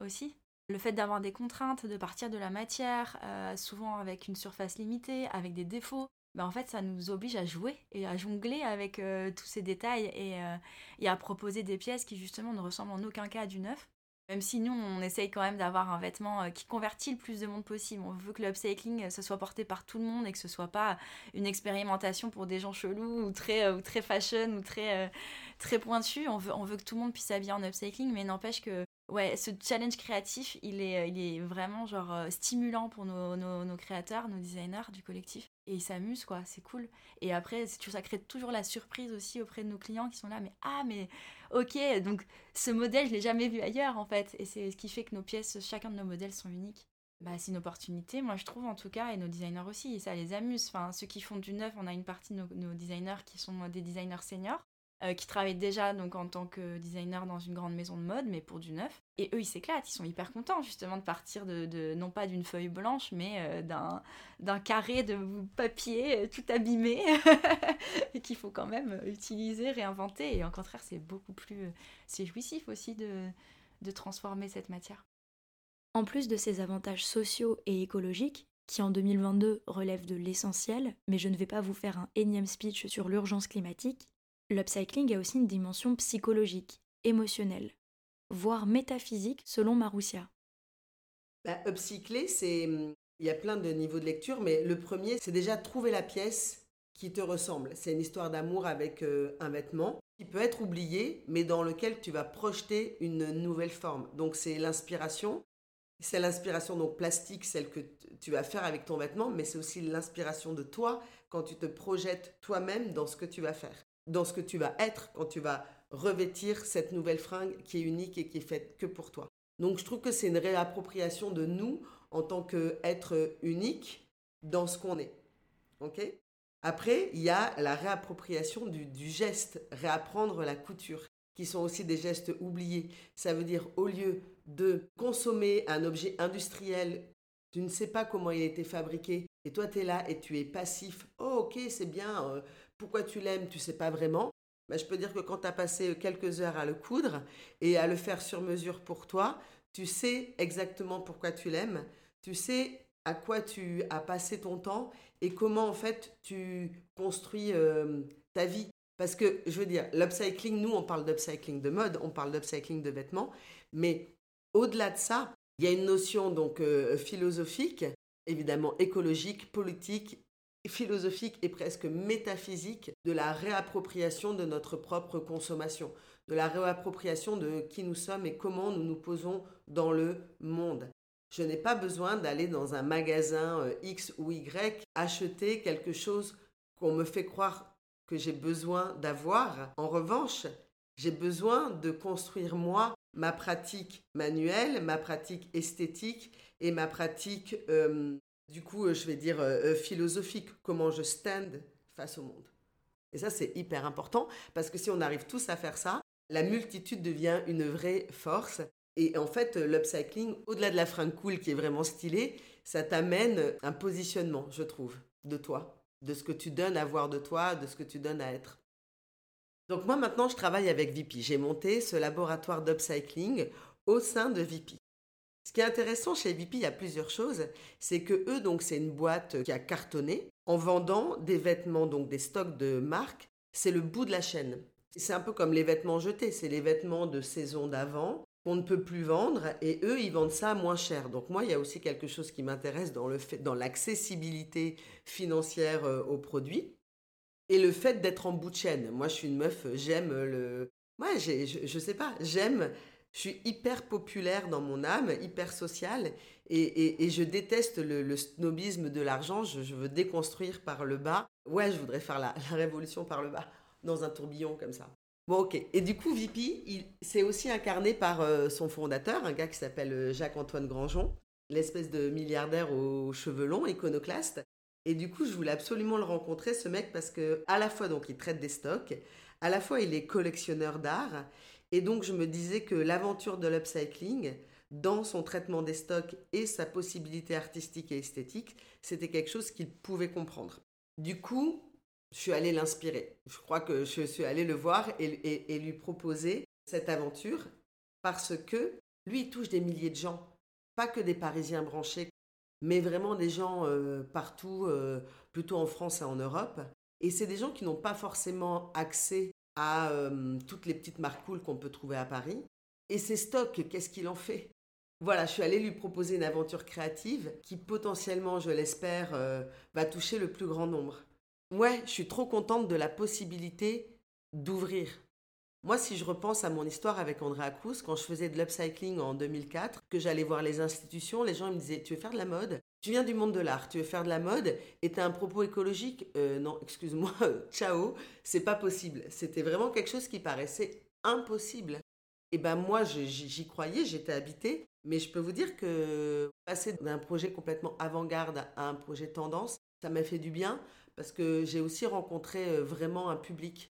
aussi. Le fait d'avoir des contraintes, de partir de la matière, euh, souvent avec une surface limitée, avec des défauts. Ben en fait, ça nous oblige à jouer et à jongler avec euh, tous ces détails et, euh, et à proposer des pièces qui, justement, ne ressemblent en aucun cas à du neuf. Même si nous, on essaye quand même d'avoir un vêtement qui convertit le plus de monde possible. On veut que l'upcycling se soit porté par tout le monde et que ce soit pas une expérimentation pour des gens chelous ou très, ou très fashion ou très, très pointu. On veut, on veut que tout le monde puisse s'habiller en upcycling, mais n'empêche que ouais, ce challenge créatif, il est, il est vraiment genre stimulant pour nos, nos, nos créateurs, nos designers du collectif. Et ils s'amusent, quoi, c'est cool. Et après, ça crée toujours la surprise aussi auprès de nos clients qui sont là, mais ah, mais ok, donc ce modèle, je ne l'ai jamais vu ailleurs, en fait. Et c'est ce qui fait que nos pièces, chacun de nos modèles sont uniques. Bah, c'est une opportunité, moi je trouve en tout cas, et nos designers aussi, et ça les amuse. Enfin, ceux qui font du neuf, on a une partie de nos, nos designers qui sont des designers seniors, euh, qui travaillent déjà donc, en tant que designer dans une grande maison de mode, mais pour du neuf. Et eux, ils s'éclatent, ils sont hyper contents justement de partir de, de non pas d'une feuille blanche, mais euh, d'un, d'un carré de papier tout abîmé et qu'il faut quand même utiliser, réinventer. Et au contraire, c'est beaucoup plus, c'est jouissif aussi de, de transformer cette matière. En plus de ces avantages sociaux et écologiques, qui en deux mille vingt-deux relèvent de l'essentiel, mais je ne vais pas vous faire un énième speech sur l'urgence climatique, l'upcycling a aussi une dimension psychologique, émotionnelle, voire métaphysique selon Maroussia. Bah, upcycler, c'est... il y a plein de niveaux de lecture, mais le premier, c'est déjà trouver la pièce qui te ressemble. C'est une histoire d'amour avec euh, un vêtement qui peut être oublié, mais dans lequel tu vas projeter une nouvelle forme. Donc c'est l'inspiration, c'est l'inspiration donc plastique, celle que t- tu vas faire avec ton vêtement, mais c'est aussi l'inspiration de toi quand tu te projettes toi-même dans ce que tu vas faire, dans ce que tu vas être quand tu vas revêtir cette nouvelle fringue qui est unique et qui est faite que pour toi. Donc je trouve que c'est une réappropriation de nous en tant qu'être unique dans ce qu'on est. Okay ? Après, il y a la réappropriation du, du geste, réapprendre la couture, qui sont aussi des gestes oubliés. Ça veut dire, au lieu de consommer un objet industriel, tu ne sais pas comment il a été fabriqué, et toi tu es là et tu es passif. Oh ok, c'est bien, euh, pourquoi tu l'aimes, tu ne sais pas vraiment. Bah, je peux dire que quand tu as passé quelques heures à le coudre et à le faire sur mesure pour toi, tu sais exactement pourquoi tu l'aimes, tu sais à quoi tu as passé ton temps et comment en fait tu construis euh, ta vie. Parce que je veux dire, l'upcycling, nous on parle d'upcycling de mode, on parle d'upcycling de vêtements, mais au-delà de ça, il y a une notion donc euh, philosophique, évidemment écologique, politique, philosophique et presque métaphysique de la réappropriation de notre propre consommation, de la réappropriation de qui nous sommes et comment nous nous posons dans le monde. Je n'ai pas besoin d'aller dans un magasin X ou Y acheter quelque chose qu'on me fait croire que j'ai besoin d'avoir. En revanche, j'ai besoin de construire moi ma pratique manuelle, ma pratique esthétique et ma pratique, euh, du coup, je vais dire euh, philosophique, comment je stand face au monde. Et ça, c'est hyper important parce que si on arrive tous à faire ça, la multitude devient une vraie force. Et en fait, l'upcycling, au-delà de la fringue cool qui est vraiment stylée, ça t'amène un positionnement, je trouve, de toi, de ce que tu donnes à voir de toi, de ce que tu donnes à être. Donc moi, maintenant, je travaille avec Veepee. J'ai monté ce laboratoire d'upcycling au sein de Veepee. Ce qui est intéressant chez Veepee, il y a plusieurs choses. C'est que eux, donc, c'est une boîte qui a cartonné en vendant des vêtements, donc des stocks de marques. C'est le bout de la chaîne. C'est un peu comme les vêtements jetés. C'est les vêtements de saison d'avant qu'on ne peut plus vendre, et eux, ils vendent ça moins cher. Donc moi, il y a aussi quelque chose qui m'intéresse dans, le fait, dans l'accessibilité financière euh, aux produits et le fait d'être en bout de chaîne. Moi, je suis une meuf, j'aime le... Ouais, j'ai, je, je sais pas, j'aime... Je suis hyper populaire dans mon âme, hyper sociale, et, et, et je déteste le, le snobisme de l'argent. Je, je veux déconstruire par le bas. Ouais, je voudrais faire la, la révolution par le bas, dans un tourbillon comme ça. Bon, ok. Et du coup, Veepee, il s'est aussi incarné par euh, son fondateur, un gars qui s'appelle Jacques-Antoine Grangeon, l'espèce de milliardaire aux cheveux longs, iconoclaste. Et du coup, je voulais absolument le rencontrer, ce mec, parce que à la fois, donc, il traite des stocks, à la fois, il est collectionneur d'art. Et donc, je me disais que l'aventure de l'upcycling, dans son traitement des stocks et sa possibilité artistique et esthétique, c'était quelque chose qu'il pouvait comprendre. Du coup, je suis allée l'inspirer. Je crois que je suis allée le voir et, et, et lui proposer cette aventure parce que lui, il touche des milliers de gens. Pas que des Parisiens branchés, mais vraiment des gens euh, partout, euh, plutôt en France et en Europe. Et c'est des gens qui n'ont pas forcément accès à euh, toutes les petites marques cool qu'on peut trouver à Paris. Et ses stocks, qu'est-ce qu'il en fait ? Voilà, je suis allée lui proposer une aventure créative qui potentiellement, je l'espère, euh, va toucher le plus grand nombre. Ouais, je suis trop contente de la possibilité d'ouvrir. Moi, si je repense à mon histoire avec Andrea Crews, quand je faisais de l'upcycling en deux mille quatre, que j'allais voir les institutions, les gens ils me disaient « Tu veux faire de la mode ? Tu viens du monde de l'art, tu veux faire de la mode et tu as un propos écologique euh, ?»« Non, excuse-moi, ciao, c'est pas possible. » C'était vraiment quelque chose qui paraissait impossible. Et ben moi, j'y croyais, j'étais habitée, mais je peux vous dire que passer d'un projet complètement avant-garde à un projet tendance, ça m'a fait du bien. Parce que j'ai aussi rencontré vraiment un public.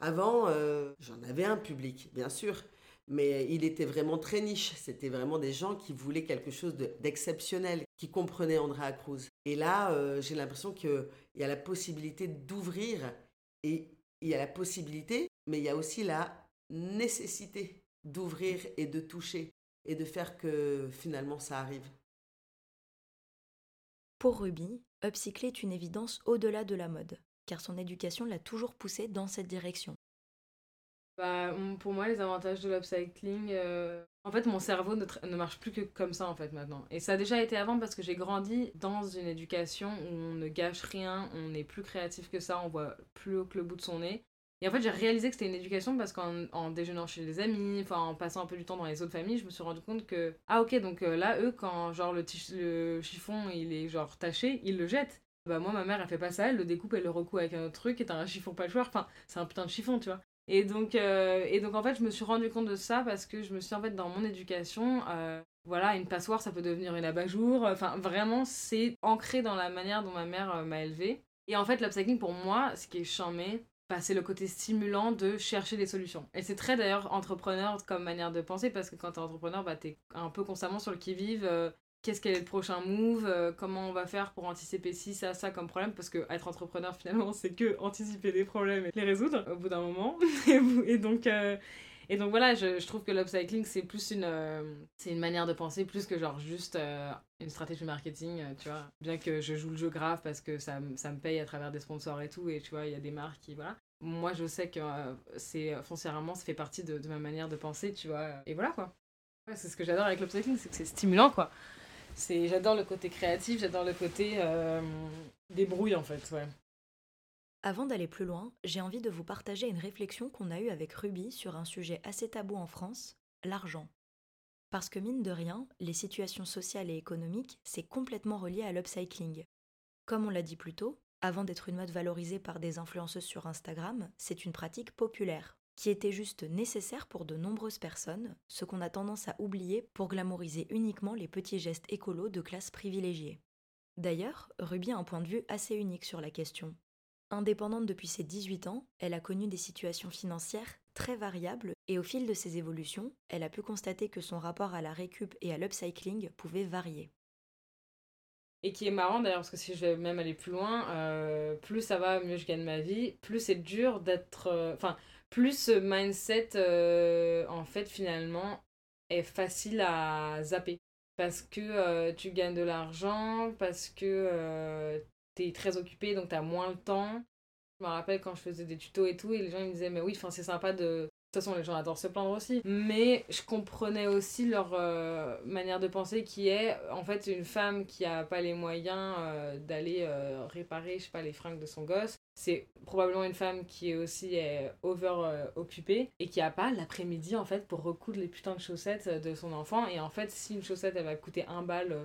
Avant, euh, j'en avais un public, bien sûr, mais il était vraiment très niche. C'était vraiment des gens qui voulaient quelque chose de, d'exceptionnel, qui comprenaient Andrea Crews. Et là, euh, j'ai l'impression qu'il y a la possibilité d'ouvrir, et il y a la possibilité, mais il y a aussi la nécessité d'ouvrir et de toucher, et de faire que finalement ça arrive. Pour Ruby, upcycler est une évidence au-delà de la mode, car son éducation l'a toujours poussée dans cette direction. Bah, pour moi, les avantages de l'upcycling... Euh... En fait, mon cerveau ne, tra- ne marche plus que comme ça, en fait, maintenant. Et ça a déjà été avant, parce que j'ai grandi dans une éducation où on ne gâche rien, on n'est plus créatif que ça, on voit plus haut que le bout de son nez. Et en fait, j'ai réalisé que c'était une éducation parce qu'en en déjeunant chez les amis, enfin en passant un peu du temps dans les autres familles, je me suis rendu compte que ah ok, donc euh, là eux quand genre le, t- le chiffon il est genre taché, ils le jettent. Bah moi ma mère elle fait pas ça, elle le découpe, elle le recoue avec un autre truc et t'as un chiffon patchwork, enfin c'est un putain de chiffon tu vois. Et donc euh, et donc en fait je me suis rendu compte de ça parce que je me suis en fait dans mon éducation euh, voilà une passoire ça peut devenir une abat-jour, enfin vraiment c'est ancré dans la manière dont ma mère euh, m'a élevée. Et en fait l'upcycling pour moi ce qui est charmé, bah, c'est le côté stimulant de chercher des solutions. Et c'est très d'ailleurs entrepreneur comme manière de penser, parce que quand t'es entrepreneur, bah, t'es un peu constamment sur le qui-vive. Euh, qu'est-ce qu'est le prochain move euh, comment on va faire pour anticiper ci, ça, ça comme problème, parce que être entrepreneur finalement, c'est que anticiper des problèmes et les résoudre au bout d'un moment. et, donc, euh, et donc voilà, je, je trouve que l'upcycling, c'est plus une, euh, c'est une manière de penser, plus que genre juste euh, une stratégie marketing, tu vois. Bien que je joue le jeu grave parce que ça, ça me paye à travers des sponsors et tout, et tu vois, il y a des marques qui, voilà. Moi, je sais que euh, c'est, foncièrement, ça fait partie de, de ma manière de penser, tu vois. Et voilà, quoi. Ouais, c'est ce que j'adore avec l'upcycling, c'est que c'est stimulant, quoi. C'est, j'adore le côté créatif, j'adore le côté euh, débrouille, en fait, ouais. Avant d'aller plus loin, j'ai envie de vous partager une réflexion qu'on a eue avec Ruby sur un sujet assez tabou en France, l'argent. Parce que mine de rien, les situations sociales et économiques, c'est complètement relié à l'upcycling. Comme on l'a dit plus tôt, avant d'être une mode valorisée par des influenceuses sur Instagram, c'est une pratique populaire, qui était juste nécessaire pour de nombreuses personnes, ce qu'on a tendance à oublier pour glamouriser uniquement les petits gestes écolos de classes privilégiées. D'ailleurs, Ruby a un point de vue assez unique sur la question. Indépendante depuis ses dix-huit ans, elle a connu des situations financières très variables et au fil de ses évolutions, elle a pu constater que son rapport à la récup et à l'upcycling pouvait varier. Et qui est marrant d'ailleurs, parce que si je vais même aller plus loin, euh, plus ça va, mieux je gagne ma vie, plus c'est dur d'être... Enfin, euh, plus ce mindset, euh, en fait, finalement, est facile à zapper. Parce que euh, tu gagnes de l'argent, parce que... Euh, t'es très occupée, donc t'as moins le temps. Je me rappelle quand je faisais des tutos et tout, et les gens ils me disaient, mais oui, c'est sympa de... De toute façon, les gens adorent se plaindre aussi. Mais je comprenais aussi leur euh, manière de penser qui est, en fait, une femme qui a pas les moyens euh, d'aller euh, réparer, je sais pas, les fringues de son gosse. C'est probablement une femme qui est aussi euh, over euh, occupée et qui a pas l'après-midi, en fait, pour recoudre les putains de chaussettes de son enfant. Et en fait, si une chaussette, elle va coûter un bal... Euh,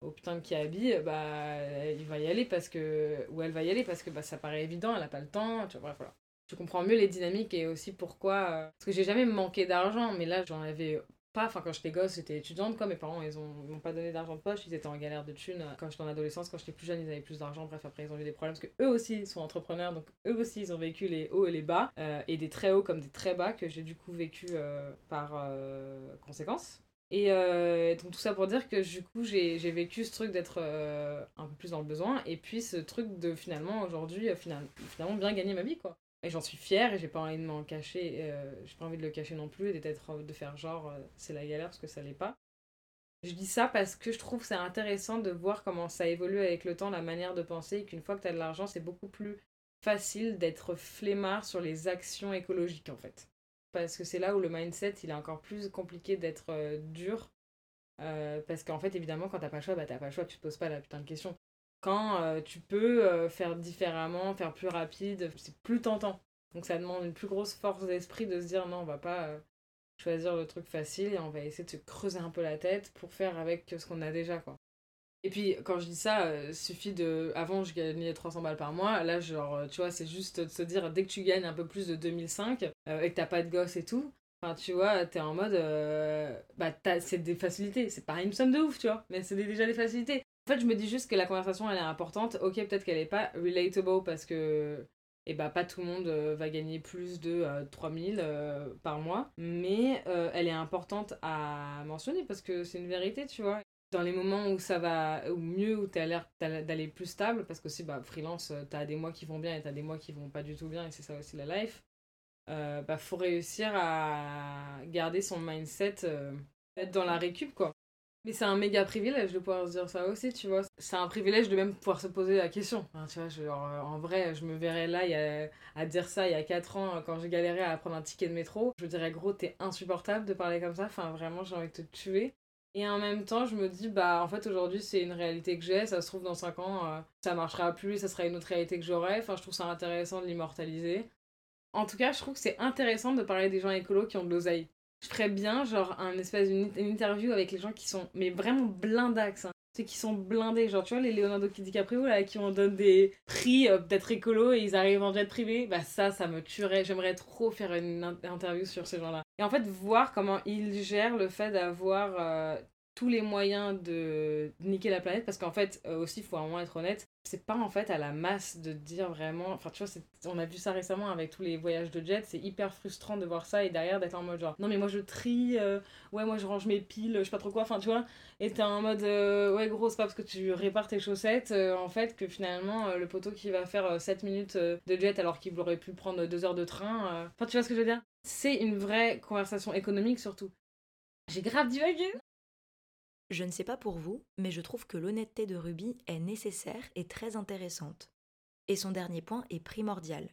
au putain qui habille, bah il va y aller parce que, ou elle va y aller parce que bah, ça paraît évident, elle a pas le temps, tu vois, bref, voilà. Je comprends mieux les dynamiques et aussi pourquoi, euh, parce que j'ai jamais manqué d'argent, mais là j'en avais pas, enfin quand j'étais gosse, j'étais étudiante quoi, mes parents ils, ont, ils m'ont pas donné d'argent de poche, ils étaient en galère de thunes, quand j'étais en adolescence, quand j'étais plus jeune ils avaient plus d'argent, bref après ils ont eu des problèmes parce que eux aussi sont entrepreneurs, donc eux aussi ils ont vécu les hauts et les bas, euh, et des très hauts comme des très bas que j'ai du coup vécu euh, par euh, conséquence. Et euh, donc tout ça pour dire que du coup j'ai, j'ai vécu ce truc d'être euh, un peu plus dans le besoin et puis ce truc de finalement aujourd'hui finalement, finalement bien gagner ma vie quoi. Et j'en suis fière et j'ai pas envie de m'en cacher, euh, j'ai pas envie de le cacher non plus et d'être, de faire genre euh, c'est la galère parce que ça l'est pas. Je dis ça parce que je trouve que c'est intéressant de voir comment ça évolue avec le temps, la manière de penser et qu'une fois que t'as de l'argent c'est beaucoup plus facile d'être flemmard sur les actions écologiques en fait. Parce que c'est là où le mindset, il est encore plus compliqué d'être euh, dur. Euh, parce qu'en fait, évidemment, quand t'as pas le choix, bah t'as pas le choix, tu te poses pas la putain de question. Quand euh, tu peux euh, faire différemment, faire plus rapide, c'est plus tentant. Donc ça demande une plus grosse force d'esprit de se dire non, on va pas euh, choisir le truc facile et on va essayer de se creuser un peu la tête pour faire avec ce qu'on a déjà, quoi. Et puis, quand je dis ça, euh, suffit de... Avant, je gagnais trois cents balles par mois. Là, genre, tu vois, c'est juste de se dire, dès que tu gagnes un peu plus de deux mille cinq, euh, et que t'as pas de gosse et tout, enfin, tu vois, t'es en mode... Euh, bah, t'as, c'est des facilités. C'est pas une somme de ouf, tu vois, mais c'est déjà des facilités. En fait, je me dis juste que la conversation, elle est importante. Ok, peut-être qu'elle est pas relatable, parce que... Et bah, pas tout le monde euh, va gagner plus de euh, trois mille euh, par mois. Mais euh, elle est importante à mentionner, parce que c'est une vérité, tu vois. Dans les moments où ça va ou mieux, où t'as l'air d'aller plus stable, parce qu'aussi, bah, freelance, t'as des mois qui vont bien et t'as des mois qui vont pas du tout bien, et c'est ça aussi la life, euh, bah, faut réussir à garder son mindset, euh, être dans la récup, quoi. Mais c'est un méga privilège de pouvoir se dire ça aussi, tu vois. C'est un privilège de même pouvoir se poser la question. Enfin, tu vois, je, genre, en vrai, je me verrais là y a, à dire ça il y a quatre ans, quand j'ai galéré à prendre un ticket de métro. Je me dirais, gros, t'es insupportable de parler comme ça, enfin, vraiment, j'ai envie de te tuer. Et en même temps, je me dis, bah, en fait, aujourd'hui, c'est une réalité que j'ai. Ça se trouve, dans cinq ans, euh, ça marchera plus, ça sera une autre réalité que j'aurai. Enfin, je trouve ça intéressant de l'immortaliser. En tout cas, je trouve que c'est intéressant de parler des gens écolos qui ont de l'oseille. Je ferais bien, genre, un espèce d'une interview avec les gens qui sont, mais vraiment blindax, hein. Ceux qui sont blindés, genre, tu vois, les Leonardo DiCaprio, là, qui on donne des prix, euh, peut-être écolos, et ils arrivent en jet privé. Bah, ça, ça me tuerait. J'aimerais trop faire une interview sur ces gens-là. Et en fait, voir comment ils gèrent le fait d'avoir euh, tous les moyens de niquer la planète, parce qu'en fait, euh, aussi, il faut vraiment être honnête, c'est pas en fait à la masse de dire vraiment... Enfin, tu vois, c'est... on a vu ça récemment avec tous les voyages de jet, c'est hyper frustrant de voir ça, et derrière, d'être en mode genre, non mais moi je trie, euh... ouais, moi je range mes piles, je sais pas trop quoi, enfin, tu vois, et t'es en mode, euh... ouais, gros, c'est pas parce que tu répares tes chaussettes, euh, en fait, que finalement, euh, le poteau qui va faire euh, sept minutes euh, de jet, alors qu'il aurait pu prendre deux heures de train... Euh... Enfin, tu vois ce que je veux dire ? C'est une vraie conversation économique surtout. J'ai grave divagué. Je ne sais pas pour vous, mais je trouve que l'honnêteté de Ruby est nécessaire et très intéressante. Et son dernier point est primordial.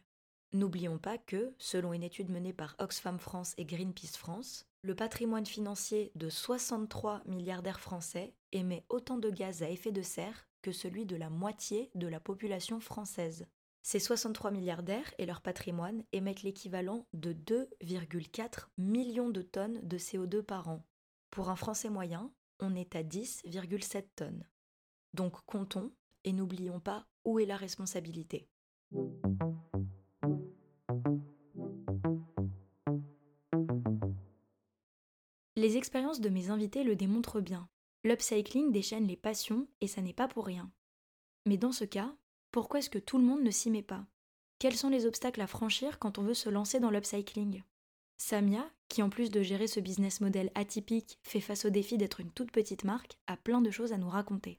N'oublions pas que, selon une étude menée par Oxfam France et Greenpeace France, le patrimoine financier de soixante-trois milliardaires français émet autant de gaz à effet de serre que celui de la moitié de la population française. Ces soixante-trois milliardaires et leur patrimoine émettent l'équivalent de deux virgule quatre millions de tonnes de C O deux par an. Pour un Français moyen, on est à dix virgule sept tonnes. Donc comptons et n'oublions pas où est la responsabilité. Les expériences de mes invités le démontrent bien. L'upcycling déchaîne les passions et ça n'est pas pour rien. Mais dans ce cas, pourquoi est-ce que tout le monde ne s'y met pas ? Quels sont les obstacles à franchir quand on veut se lancer dans l'upcycling ? Samia, qui en plus de gérer ce business model atypique, fait face au défi d'être une toute petite marque, a plein de choses à nous raconter.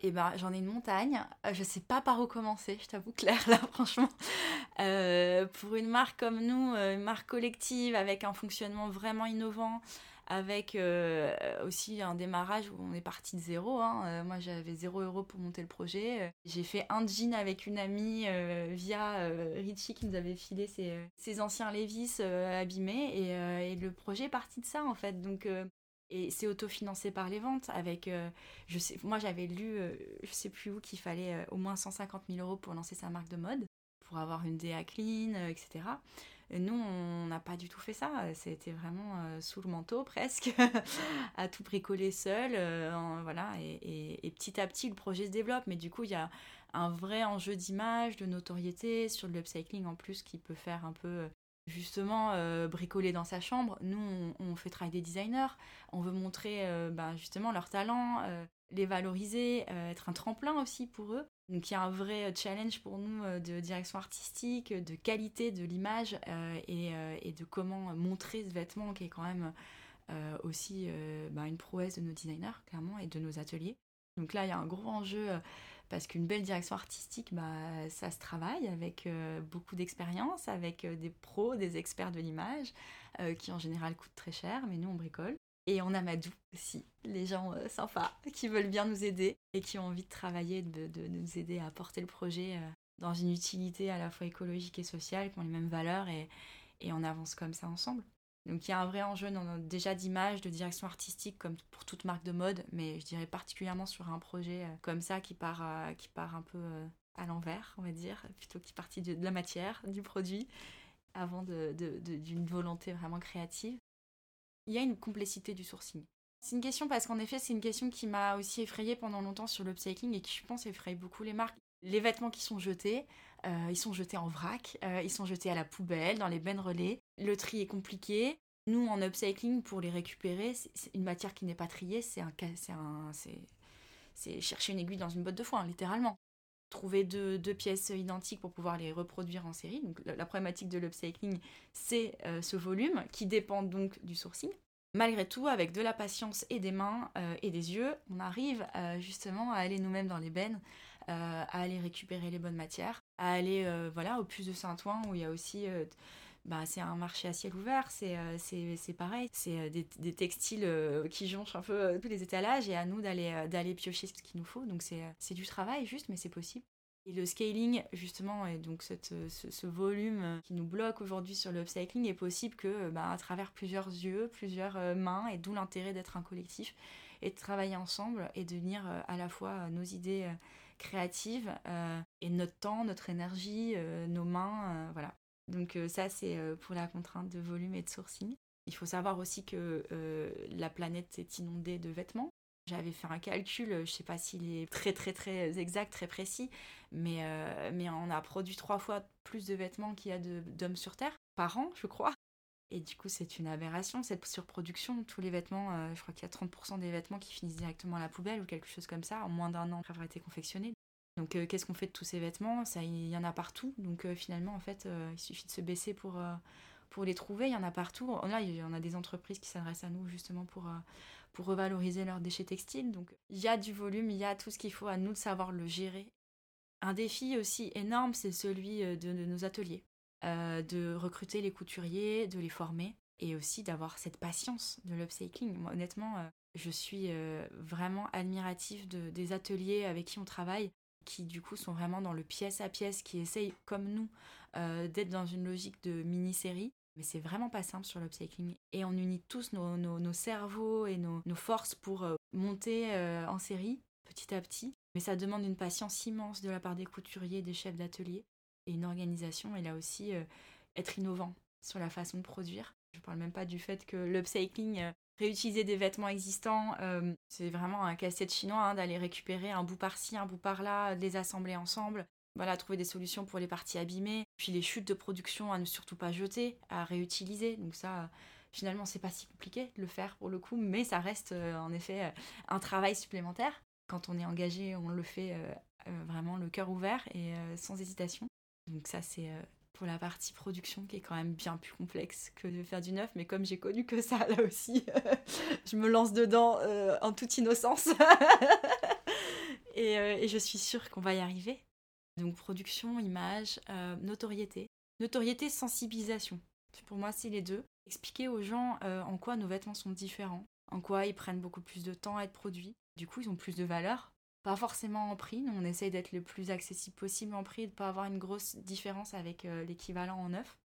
Eh ben, j'en ai une montagne. Je sais pas par où commencer, je t'avoue, Claire, là, franchement. Euh, pour une marque comme nous, une marque collective, avec un fonctionnement vraiment innovant, avec euh, aussi un démarrage où on est parti de zéro. Hein. Euh, moi, j'avais zéro euro pour monter le projet. J'ai fait un jean avec une amie euh, via euh, Richie qui nous avait filé ses, ses anciens Levi's euh, abîmés. Et, euh, et le projet est parti de ça, en fait. Donc... Euh, Et c'est autofinancé par les ventes. Avec, euh, je sais, moi, j'avais lu, euh, je ne sais plus où, qu'il fallait euh, au moins cent cinquante mille euros pour lancer sa marque de mode, pour avoir une D A clean, euh, et cetera. Et nous, on n'a pas du tout fait ça. C'était vraiment euh, sous le manteau, presque, à tout bricoler seul. Euh, en, voilà, et, et, et petit à petit, le projet se développe. Mais du coup, il y a un vrai enjeu d'image, de notoriété, sur le upcycling en plus, qui peut faire un peu... Euh, justement euh, bricoler dans sa chambre. Nous on, on fait travailler des designers, on veut montrer euh, bah, justement leurs talents, euh, les valoriser, euh, être un tremplin aussi pour eux. Donc il y a un vrai challenge pour nous euh, de direction artistique, de qualité de l'image euh, et, euh, et de comment montrer ce vêtement qui est quand même euh, aussi euh, bah, une prouesse de nos designers clairement et de nos ateliers. Donc là il y a un gros enjeu euh, parce qu'une belle direction artistique, bah, ça se travaille avec euh, beaucoup d'expérience, avec euh, des pros, des experts de l'image, euh, qui en général coûtent très cher, mais nous on bricole. Et on amadoue aussi les gens euh, sympas qui veulent bien nous aider et qui ont envie de travailler, de, de, de nous aider à porter le projet euh, dans une utilité à la fois écologique et sociale, qui ont les mêmes valeurs, et, et on avance comme ça ensemble. Donc il y a un vrai enjeu dans notre, déjà d'image, de direction artistique, comme pour toute marque de mode, mais je dirais particulièrement sur un projet comme ça qui part, euh, qui part un peu euh, à l'envers, on va dire, plutôt qu'il partit de, de la matière, du produit, avant de, de, de, d'une volonté vraiment créative. Il y a une complexité du sourcing. C'est une question parce qu'en effet, c'est une question qui m'a aussi effrayée pendant longtemps sur l'upcycling et qui, je pense, effraie beaucoup les marques. Les vêtements qui sont jetés, euh, ils sont jetés en vrac, euh, ils sont jetés à la poubelle, dans les bennes relais. Le tri est compliqué. Nous, en upcycling, pour les récupérer, c'est, c'est une matière qui n'est pas triée, c'est, un, c'est, un, c'est, c'est chercher une aiguille dans une botte de foin, hein, littéralement. Trouver deux, deux pièces identiques pour pouvoir les reproduire en série. Donc, la, la problématique de l'upcycling, c'est euh, ce volume qui dépend donc du sourcing. Malgré tout, avec de la patience et des mains euh, et des yeux, on arrive euh, justement à aller nous-mêmes dans les bennes, euh, à aller récupérer les bonnes matières, à aller euh, voilà, au Puces de Saint-Ouen où il y a aussi, euh, bah, c'est un marché à ciel ouvert, c'est, euh, c'est, c'est pareil, c'est euh, des, des textiles euh, qui jonchent un peu euh, tous les étalages et à nous d'aller, euh, d'aller piocher ce qu'il nous faut, donc c'est, c'est du travail juste, mais c'est possible. Et le scaling, justement, et donc cette, ce, ce volume qui nous bloque aujourd'hui sur le upcycling est possible que, bah, à travers plusieurs yeux, plusieurs mains, et d'où l'intérêt d'être un collectif et de travailler ensemble et de unir à la fois nos idées créatives euh, et notre temps, notre énergie, euh, nos mains, euh, voilà. Donc euh, ça, c'est pour la contrainte de volume et de sourcing. Il faut savoir aussi que euh, la planète est inondée de vêtements. J'avais fait un calcul, je ne sais pas s'il est très très très exact, très précis, mais, euh, mais on a produit trois fois plus de vêtements qu'il y a de, d'hommes sur Terre, par an, je crois. Et du coup, c'est une aberration, cette surproduction. Tous les vêtements, euh, je crois qu'il y a trente pour cent des vêtements qui finissent directement à la poubelle ou quelque chose comme ça, en moins d'un an après avoir été confectionnés. Donc euh, qu'est-ce qu'on fait de tous ces vêtements ? Ça, il y en a partout, donc euh, finalement, en fait, euh, il suffit de se baisser pour... Euh, Pour les trouver, il y en a partout. Là, il y en a des entreprises qui s'adressent à nous justement pour, euh, pour revaloriser leurs déchets textiles. Donc, il y a du volume, il y a tout ce qu'il faut, à nous de savoir le gérer. Un défi aussi énorme, c'est celui de, de nos ateliers, euh, de recruter les couturiers, de les former et aussi d'avoir cette patience de l'upcycling. Moi, honnêtement, euh, je suis euh, vraiment admirative de, des ateliers avec qui on travaille, qui du coup sont vraiment dans le pièce à pièce, qui essayent comme nous euh, d'être dans une logique de mini-série. Mais c'est vraiment pas simple sur l'upcycling. Et on unit tous nos, nos, nos cerveaux et nos, nos forces pour euh, monter euh, en série, petit à petit. Mais ça demande une patience immense de la part des couturiers, des chefs d'atelier, et une organisation, et là aussi, euh, être innovant sur la façon de produire. Je parle même pas du fait que l'upcycling, euh, réutiliser des vêtements existants. Euh, c'est vraiment un casse-tête chinois hein, d'aller récupérer un bout par-ci, un bout par-là, de les assembler ensemble. Voilà, trouver des solutions pour les parties abîmées. Puis les chutes de production à ne surtout pas jeter, à réutiliser. Donc ça, finalement, c'est pas si compliqué de le faire pour le coup, mais ça reste euh, en effet euh, un travail supplémentaire. Quand on est engagé, on le fait euh, euh, vraiment le cœur ouvert et euh, sans hésitation. Donc ça, c'est... Euh, pour la partie production qui est quand même bien plus complexe que de faire du neuf, mais comme j'ai connu que ça là aussi, euh, je me lance dedans euh, en toute innocence et, euh, et je suis sûre qu'on va y arriver. Donc production, image, euh, notoriété. Notoriété, sensibilisation. Pour moi, c'est les deux. Expliquer aux gens euh, en quoi nos vêtements sont différents, en quoi ils prennent beaucoup plus de temps à être produits. Du coup, ils ont plus de valeur. Pas forcément en prix, nous on essaye d'être le plus accessible possible en prix et de ne pas avoir une grosse différence avec euh, l'équivalent en neuf.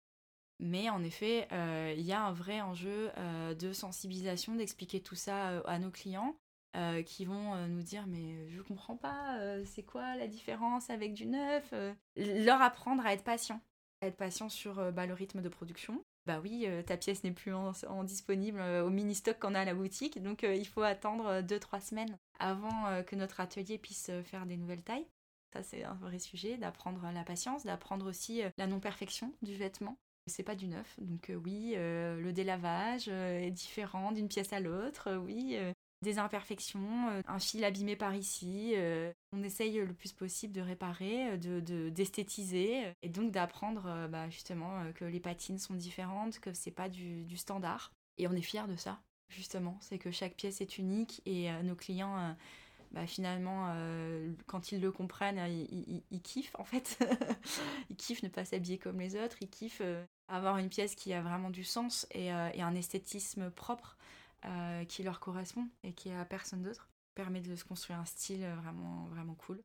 Mais en effet, il euh, y a un vrai enjeu euh, de sensibilisation, d'expliquer tout ça euh, à nos clients euh, qui vont euh, nous dire « mais je ne comprends pas, euh, c'est quoi la différence avec du neuf euh ?» Leur apprendre à être patient, à être patient sur euh, bah, le rythme de production. Bah oui, euh, ta pièce n'est plus en, en disponible euh, au mini-stock qu'on a à la boutique, donc euh, il faut attendre deux trois euh, semaines avant euh, que notre atelier puisse euh, faire des nouvelles tailles. Ça, c'est un vrai sujet, d'apprendre la patience, d'apprendre aussi euh, la non-perfection du vêtement. C'est pas du neuf, donc euh, oui, euh, le délavage euh, est différent d'une pièce à l'autre, euh, oui, euh, des imperfections, euh, un fil abîmé par ici. Euh, on essaye le plus possible de réparer, de, de, d'esthétiser, et donc d'apprendre euh, bah, justement euh, que les patines sont différentes, que c'est pas du, du standard. Et on est fiers de ça. Justement, c'est que chaque pièce est unique et euh, nos clients, euh, bah, finalement, euh, quand ils le comprennent, euh, ils, ils, ils kiffent en fait. Ils kiffent ne pas s'habiller comme les autres, ils kiffent euh, avoir une pièce qui a vraiment du sens et, euh, et un esthétisme propre euh, qui leur correspond et qui est à personne d'autre. Ça permet de se construire un style vraiment, vraiment cool.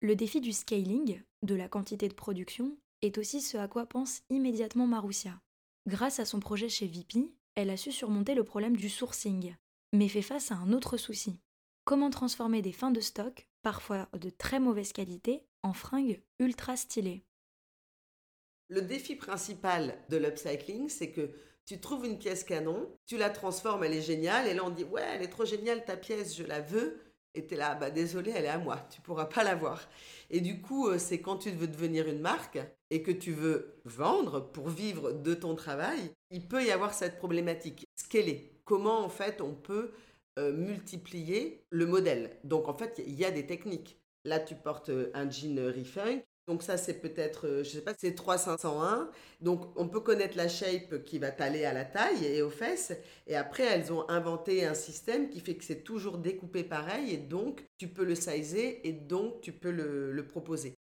Le défi du scaling, de la quantité de production, est aussi ce à quoi pense immédiatement Maroussia. Grâce à son projet chez Veepee, elle a su surmonter le problème du sourcing, mais fait face à un autre souci. Comment transformer des fins de stock, parfois de très mauvaise qualité, en fringues ultra stylées? Le défi principal de l'upcycling, c'est que tu trouves une pièce canon, tu la transformes, elle est géniale, et là on dit « ouais, elle est trop géniale ta pièce, je la veux », et t'es là « bah désolé, elle est à moi, tu pourras pas l'avoir ». Et du coup, c'est quand tu veux devenir une marque et que tu veux vendre pour vivre de ton travail, il peut y avoir cette problématique. Scaler, comment en fait on peut euh, multiplier le modèle. Donc en fait, il y a des techniques. Là, tu portes un jean ReFUNK, donc ça c'est peut-être, je ne sais pas, c'est trois cinq cent un. Donc on peut connaître la shape qui va t'aller à la taille et aux fesses. Et après, elles ont inventé un système qui fait que c'est toujours découpé pareil. Et donc, tu peux le sizer et donc tu peux le, le proposer.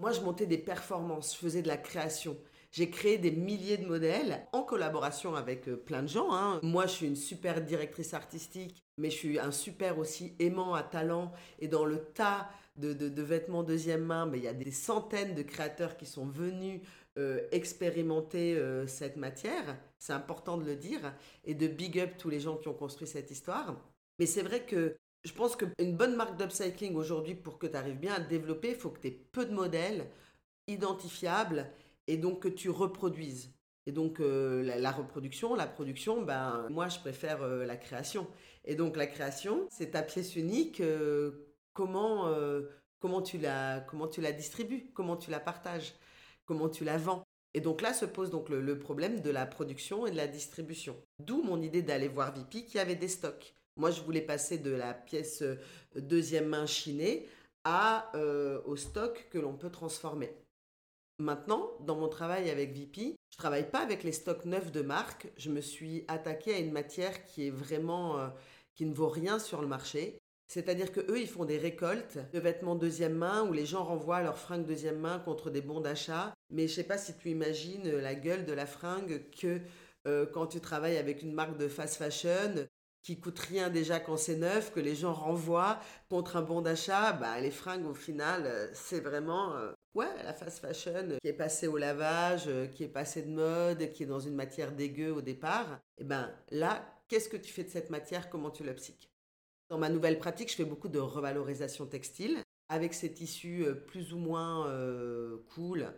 Moi, je montais des performances, je faisais de la création. J'ai créé des milliers de modèles en collaboration avec plein de gens. Hein. Moi, je suis une super directrice artistique, mais je suis un super aussi aimant à talent. Et dans le tas de, de, de vêtements deuxième main, mais il y a des centaines de créateurs qui sont venus euh, expérimenter euh, cette matière. C'est important de le dire et de big up tous les gens qui ont construit cette histoire. Mais c'est vrai que je pense qu'une bonne marque d'upcycling aujourd'hui, pour que tu arrives bien à te développer, il faut que tu aies peu de modèles identifiables et donc que tu reproduises. Et donc euh, la, la reproduction, la production, ben, moi je préfère euh, la création. Et donc la création, c'est ta pièce unique, euh, comment, euh, comment, tu la, comment tu la distribues, comment tu la partages, comment tu la vends. Et donc là se pose donc le, le problème de la production et de la distribution. D'où mon idée d'aller voir Veepee qui avait des stocks. Moi, je voulais passer de la pièce deuxième main chinée à, euh, au stock que l'on peut transformer. Maintenant, dans mon travail avec Veepee, je ne travaille pas avec les stocks neufs de marque. Je me suis attaquée à une matière qui est vraiment, euh, qui ne vaut rien sur le marché. C'est-à-dire qu'eux, ils font des récoltes de vêtements deuxième main où les gens renvoient leurs fringues deuxième main contre des bons d'achat. Mais je ne sais pas si tu imagines la gueule de la fringue que euh, quand tu travailles avec une marque de fast fashion qui coûte rien déjà quand c'est neuf, que les gens renvoient contre un bon d'achat, bah les fringues, au final, c'est vraiment euh, ouais, la fast fashion qui est passée au lavage, qui est passée de mode, qui est dans une matière dégueu au départ. Et ben là, qu'est-ce que tu fais de cette matière? Comment tu l'upcycles? Dans ma nouvelle pratique, je fais beaucoup de revalorisation textile. Avec ces tissus plus ou moins euh, cool,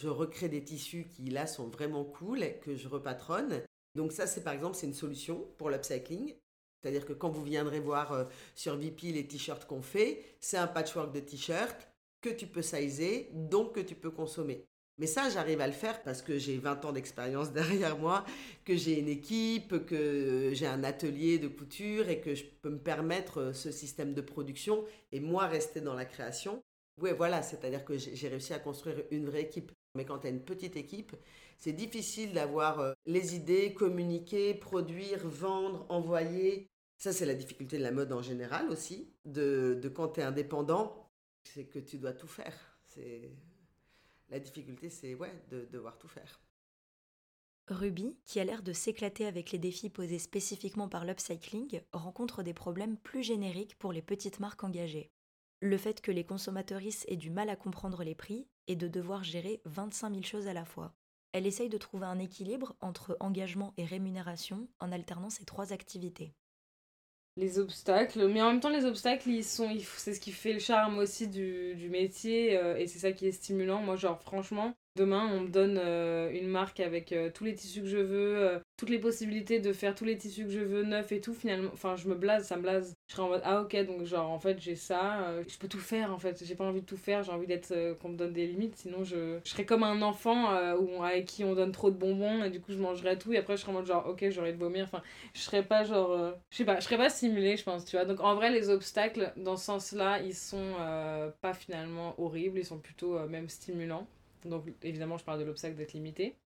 je recrée des tissus qui, là, sont vraiment cool, que je repatronne. Donc ça, c'est par exemple, c'est une solution pour l'upcycling. C'est-à-dire que quand vous viendrez voir euh, sur Veepee les t-shirts qu'on fait, c'est un patchwork de t-shirts que tu peux sizer, donc que tu peux consommer. Mais ça, j'arrive à le faire parce que j'ai vingt ans d'expérience derrière moi, que j'ai une équipe, que j'ai un atelier de couture et que je peux me permettre ce système de production et moi rester dans la création. Oui, voilà, c'est-à-dire que j'ai réussi à construire une vraie équipe. Mais quand tu as une petite équipe, c'est difficile d'avoir les idées, communiquer, produire, vendre, envoyer. Ça, c'est la difficulté de la mode en général aussi, de, de quand tu es indépendant, c'est que tu dois tout faire. C'est... La difficulté, c'est ouais, de devoir tout faire. Ruby, qui a l'air de s'éclater avec les défis posés spécifiquement par l'upcycling, rencontre des problèmes plus génériques pour les petites marques engagées. Le fait que les consommatrices aient du mal à comprendre les prix et de devoir gérer vingt-cinq mille choses à la fois. Elle essaye de trouver un équilibre entre engagement et rémunération en alternant ces trois activités. Les obstacles, mais en même temps les obstacles, ils sont, ils, c'est ce qui fait le charme aussi du, du métier euh, et c'est ça qui est stimulant. Moi genre franchement, demain on me donne euh, une marque avec euh, tous les tissus que je veux, euh, toutes les possibilités de faire tous les tissus que je veux, neufs et tout finalement, enfin je me blase, ça me blase. Je serais en mode ah ok donc genre en fait j'ai ça, euh, je peux tout faire en fait, j'ai pas envie de tout faire, j'ai envie d'être euh, qu'on me donne des limites sinon je, je serais comme un enfant euh, où, avec qui on donne trop de bonbons et du coup je mangerais tout et après je serais en mode genre ok j'aurais de vomir, enfin je serais pas genre, euh, je sais pas, je serais pas stimulée je pense tu vois. Donc en vrai les obstacles dans ce sens là ils sont euh, pas finalement horribles, ils sont plutôt euh, même stimulants. Donc évidemment je parle de l'obstacle d'être limité.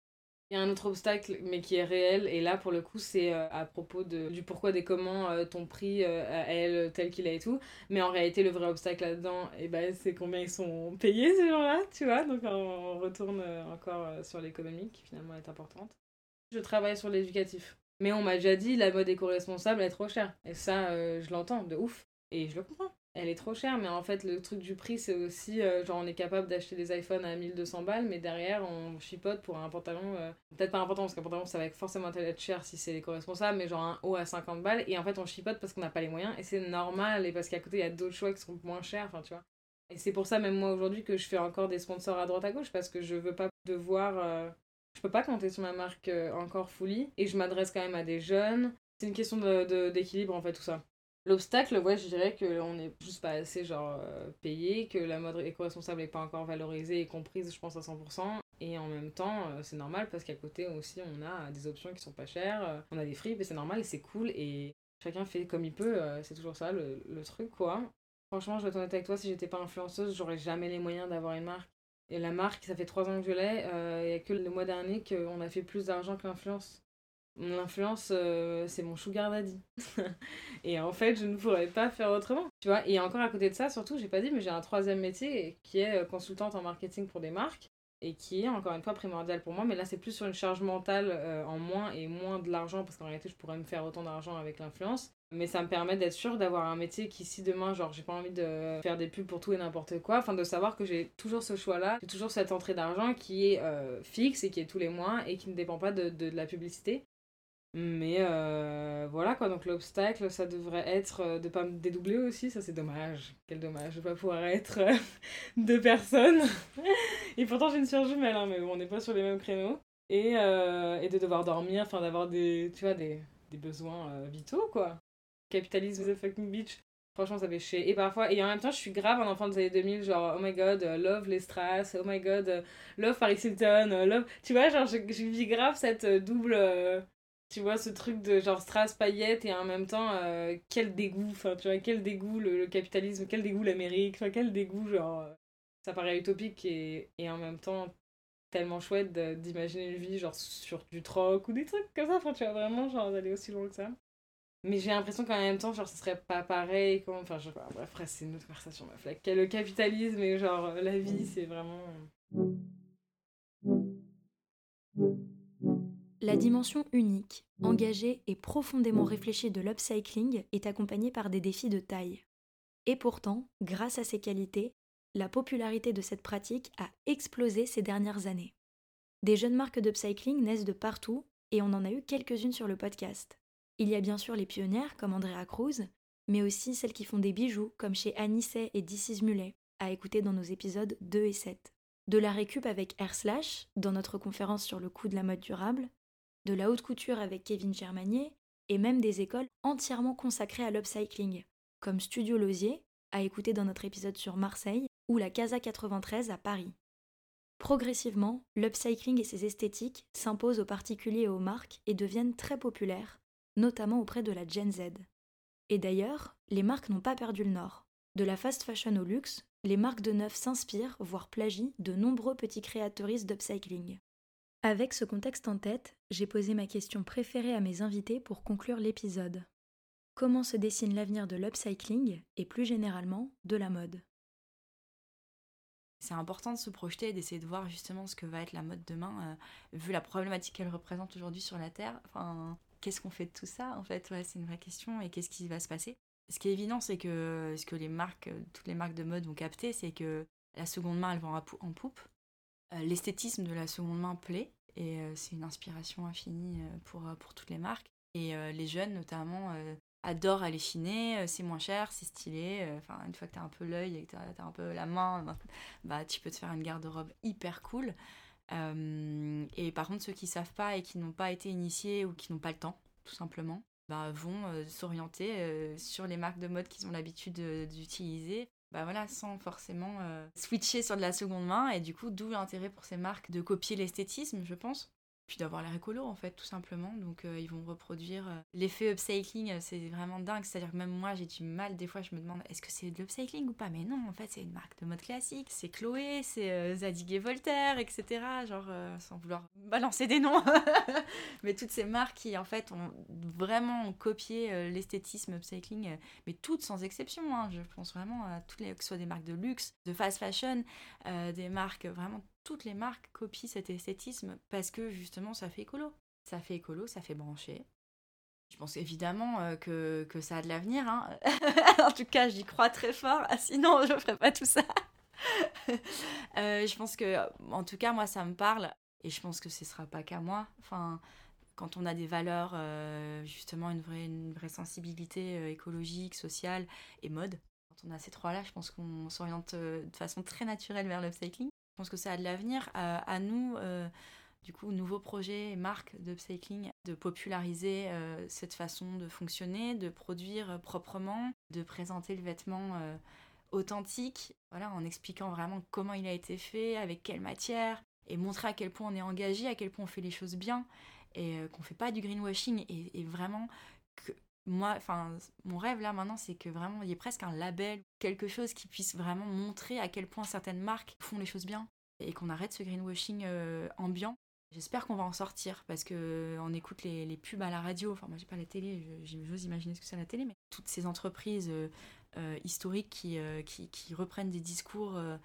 Il y a un autre obstacle mais qui est réel et là pour le coup c'est euh, à propos de, du pourquoi des comment euh, ton prix euh, à elle tel qu'il est et tout, mais en réalité le vrai obstacle là-dedans eh ben, c'est combien ils sont payés ces gens-là tu vois, donc on retourne encore sur l'économie qui finalement est importante. Je travaille sur l'éducatif mais on m'a déjà dit la mode éco-responsable elle est trop chère et ça euh, je l'entends de ouf et je le comprends. Elle est trop chère, mais en fait, le truc du prix, c'est aussi, euh, genre, on est capable d'acheter des iPhones à mille deux cents balles, mais derrière, on chipote pour un pantalon, euh, peut-être pas un pantalon, parce qu'un pantalon, ça va forcément être cher si c'est éco-responsable, mais genre un haut à cinquante balles, et en fait, on chipote parce qu'on n'a pas les moyens, et c'est normal, et parce qu'à côté, il y a d'autres choix qui sont moins chers, enfin, tu vois. Et c'est pour ça, même moi, aujourd'hui, que je fais encore des sponsors à droite à gauche, parce que je veux pas devoir... Euh, je peux pas compter sur ma marque euh, encore fully, et je m'adresse quand même à des jeunes. C'est une question de, de, d'équilibre, en fait, tout ça. L'obstacle, ouais, je dirais qu'on n'est juste pas assez genre euh, payé, que la mode éco-responsable n'est pas encore valorisée et comprise, je pense, à cent pour cent. Et en même temps, euh, c'est normal parce qu'à côté aussi, on a des options qui sont pas chères, euh, on a des fripes et c'est normal et c'est cool et chacun fait comme il peut, euh, c'est toujours ça le, le truc, quoi. Franchement, je vais être honnête avec toi, si j'étais pas influenceuse, j'aurais jamais les moyens d'avoir une marque. Et la marque, ça fait trois ans que je l'ai, il euh, n'y a que le mois dernier qu'on a fait plus d'argent que l'influence. Mon influence, euh, c'est mon sugar daddy. Et en fait, je ne pourrais pas faire autrement, tu vois. Et encore à côté de ça, surtout, j'ai pas dit, mais j'ai un troisième métier qui est consultante en marketing pour des marques et qui est, encore une fois, primordial pour moi. Mais là, c'est plus sur une charge mentale euh, en moins et moins de l'argent parce qu'en réalité, je pourrais me faire autant d'argent avec l'influence. Mais ça me permet d'être sûre d'avoir un métier qui, si demain, genre, j'ai pas envie de faire des pubs pour tout et n'importe quoi, enfin, de savoir que j'ai toujours ce choix-là, j'ai toujours cette entrée d'argent qui est euh, fixe et qui est tous les mois et qui ne dépend pas de, de, de la publicité. Mais euh, voilà quoi, donc l'obstacle, ça devrait être de pas me dédoubler aussi, ça c'est dommage. Quel dommage de pas pouvoir être deux personnes. Et pourtant j'ai une sœur jumelle, hein, mais bon, on n'est pas sur les mêmes créneaux. Et, euh, et de devoir dormir, enfin d'avoir des, tu vois, des, des besoins euh, vitaux quoi. Capitalisme the fucking bitch. Franchement ça fait chier. Et parfois, et en même temps je suis grave un enfant des années deux mille, genre oh my god, love les strass, oh my god, love Paris Hilton, love... Tu vois, genre je, je vis grave cette double... Euh... Tu vois, ce truc de genre strass, paillettes, et en même temps, euh, quel dégoût, enfin, tu vois, quel dégoût le, le capitalisme, quel dégoût l'Amérique, enfin, quel dégoût, genre, euh, ça paraît utopique et, et en même temps tellement chouette de, d'imaginer une vie, genre, sur du troc ou des trucs comme ça, enfin, tu vois, vraiment, genre, d'aller aussi loin que ça. Mais j'ai l'impression qu'en même temps, genre, ce serait pas pareil, comme, enfin, je sais pas, bref, c'est une autre conversation, ma flaque. Le capitalisme et, genre, la vie, c'est vraiment... La dimension unique, engagée et profondément réfléchie de l'upcycling est accompagnée par des défis de taille. Et pourtant, grâce à ses qualités, la popularité de cette pratique a explosé ces dernières années. Des jeunes marques d'upcycling naissent de partout et on en a eu quelques-unes sur le podcast. Il y a bien sûr les pionnières comme Andrea Crews, mais aussi celles qui font des bijoux comme chez Anisset et This Is Mulet, à écouter dans nos épisodes deux et sept. De la récup avec R slash dans notre conférence sur le coût de la mode durable, de la haute couture avec Kevin Germanier, et même des écoles entièrement consacrées à l'upcycling, comme Studio Lausier, à écouter dans notre épisode sur Marseille, ou la Casa quatre-vingt-treize à Paris. Progressivement, l'upcycling et ses esthétiques s'imposent aux particuliers et aux marques et deviennent très populaires, notamment auprès de la Gen Z. Et d'ailleurs, les marques n'ont pas perdu le nord. De la fast fashion au luxe, les marques de neuf s'inspirent, voire plagient, de nombreux petits créateuristes d'upcycling. Avec ce contexte en tête, j'ai posé ma question préférée à mes invités pour conclure l'épisode. Comment se dessine l'avenir de l'upcycling et plus généralement de la mode ? C'est important de se projeter et d'essayer de voir justement ce que va être la mode demain, euh, vu la problématique qu'elle représente aujourd'hui sur la Terre. Enfin, qu'est-ce qu'on fait de tout ça en fait ? Ouais, c'est une vraie question. Et qu'est-ce qui va se passer ? Ce qui est évident, c'est que ce que les marques, toutes les marques de mode vont capter, c'est que la seconde main, elle vend en poupe. L'esthétisme de la seconde main plaît, et c'est une inspiration infinie pour, pour toutes les marques. Et les jeunes, notamment, adorent aller chiner, c'est moins cher, c'est stylé. Enfin, une fois que t'as un peu l'œil et que t'as, t'as un peu la main, bah, tu peux te faire une garde-robe hyper cool. Et par contre, ceux qui savent pas et qui n'ont pas été initiés ou qui n'ont pas le temps, tout simplement, bah, vont euh, s'orienter euh, sur les marques de mode qu'ils ont l'habitude euh, d'utiliser, bah, voilà, sans forcément euh, switcher sur de la seconde main. Et du coup, d'où l'intérêt pour ces marques de copier l'esthétisme, je pense, puis d'avoir l'air écolo, en fait, tout simplement. Donc euh, ils vont reproduire euh, l'effet upcycling, euh, c'est vraiment dingue. C'est-à-dire que même moi, j'ai du mal, des fois je me demande est-ce que c'est de l'upcycling ou pas, mais non, en fait c'est une marque de mode classique, c'est Chloé, c'est euh, Zadig et Voltaire, etc., genre euh, sans vouloir balancer des noms mais toutes ces marques qui en fait ont vraiment copié euh, l'esthétisme upcycling, euh, mais toutes sans exception, hein. Je pense vraiment à toutes les, que ce soit des marques de luxe, de fast fashion, euh, des marques, vraiment toutes les marques copient cet esthétisme parce que justement ça fait écolo. Ça fait écolo, ça fait branché. Je pense évidemment que, que ça a de l'avenir. Hein. En tout cas, j'y crois très fort. Ah, sinon, je ne ferais pas tout ça. euh, je pense que, en tout cas, moi, ça me parle. Et je pense que ce ne sera pas qu'à moi. Enfin, quand on a des valeurs, euh, justement, une vraie, une vraie sensibilité euh, écologique, sociale et mode, quand on a ces trois-là, je pense qu'on s'oriente euh, de façon très naturelle vers l'upcycling. Je pense que ça a de l'avenir à, à nous, euh, du coup, nouveaux projets et marques d'upcycling, de populariser euh, cette façon de fonctionner, de produire proprement, de présenter le vêtement euh, authentique, voilà, en expliquant vraiment comment il a été fait, avec quelle matière, et montrer à quel point on est engagé, à quel point on fait les choses bien, et euh, qu'on ne fait pas du greenwashing. Et, et vraiment, que moi, mon rêve là maintenant, c'est que vraiment il y ait presque un label, quelque chose qui puisse vraiment montrer à quel point certaines marques font les choses bien et qu'on arrête ce greenwashing euh, ambiant. J'espère qu'on va en sortir parce qu'on écoute les, les pubs à la radio, enfin moi j'ai pas la télé, j'ose imaginer ce que c'est à la télé, mais toutes ces entreprises euh, euh, historiques qui, euh, qui, qui reprennent des discours euh,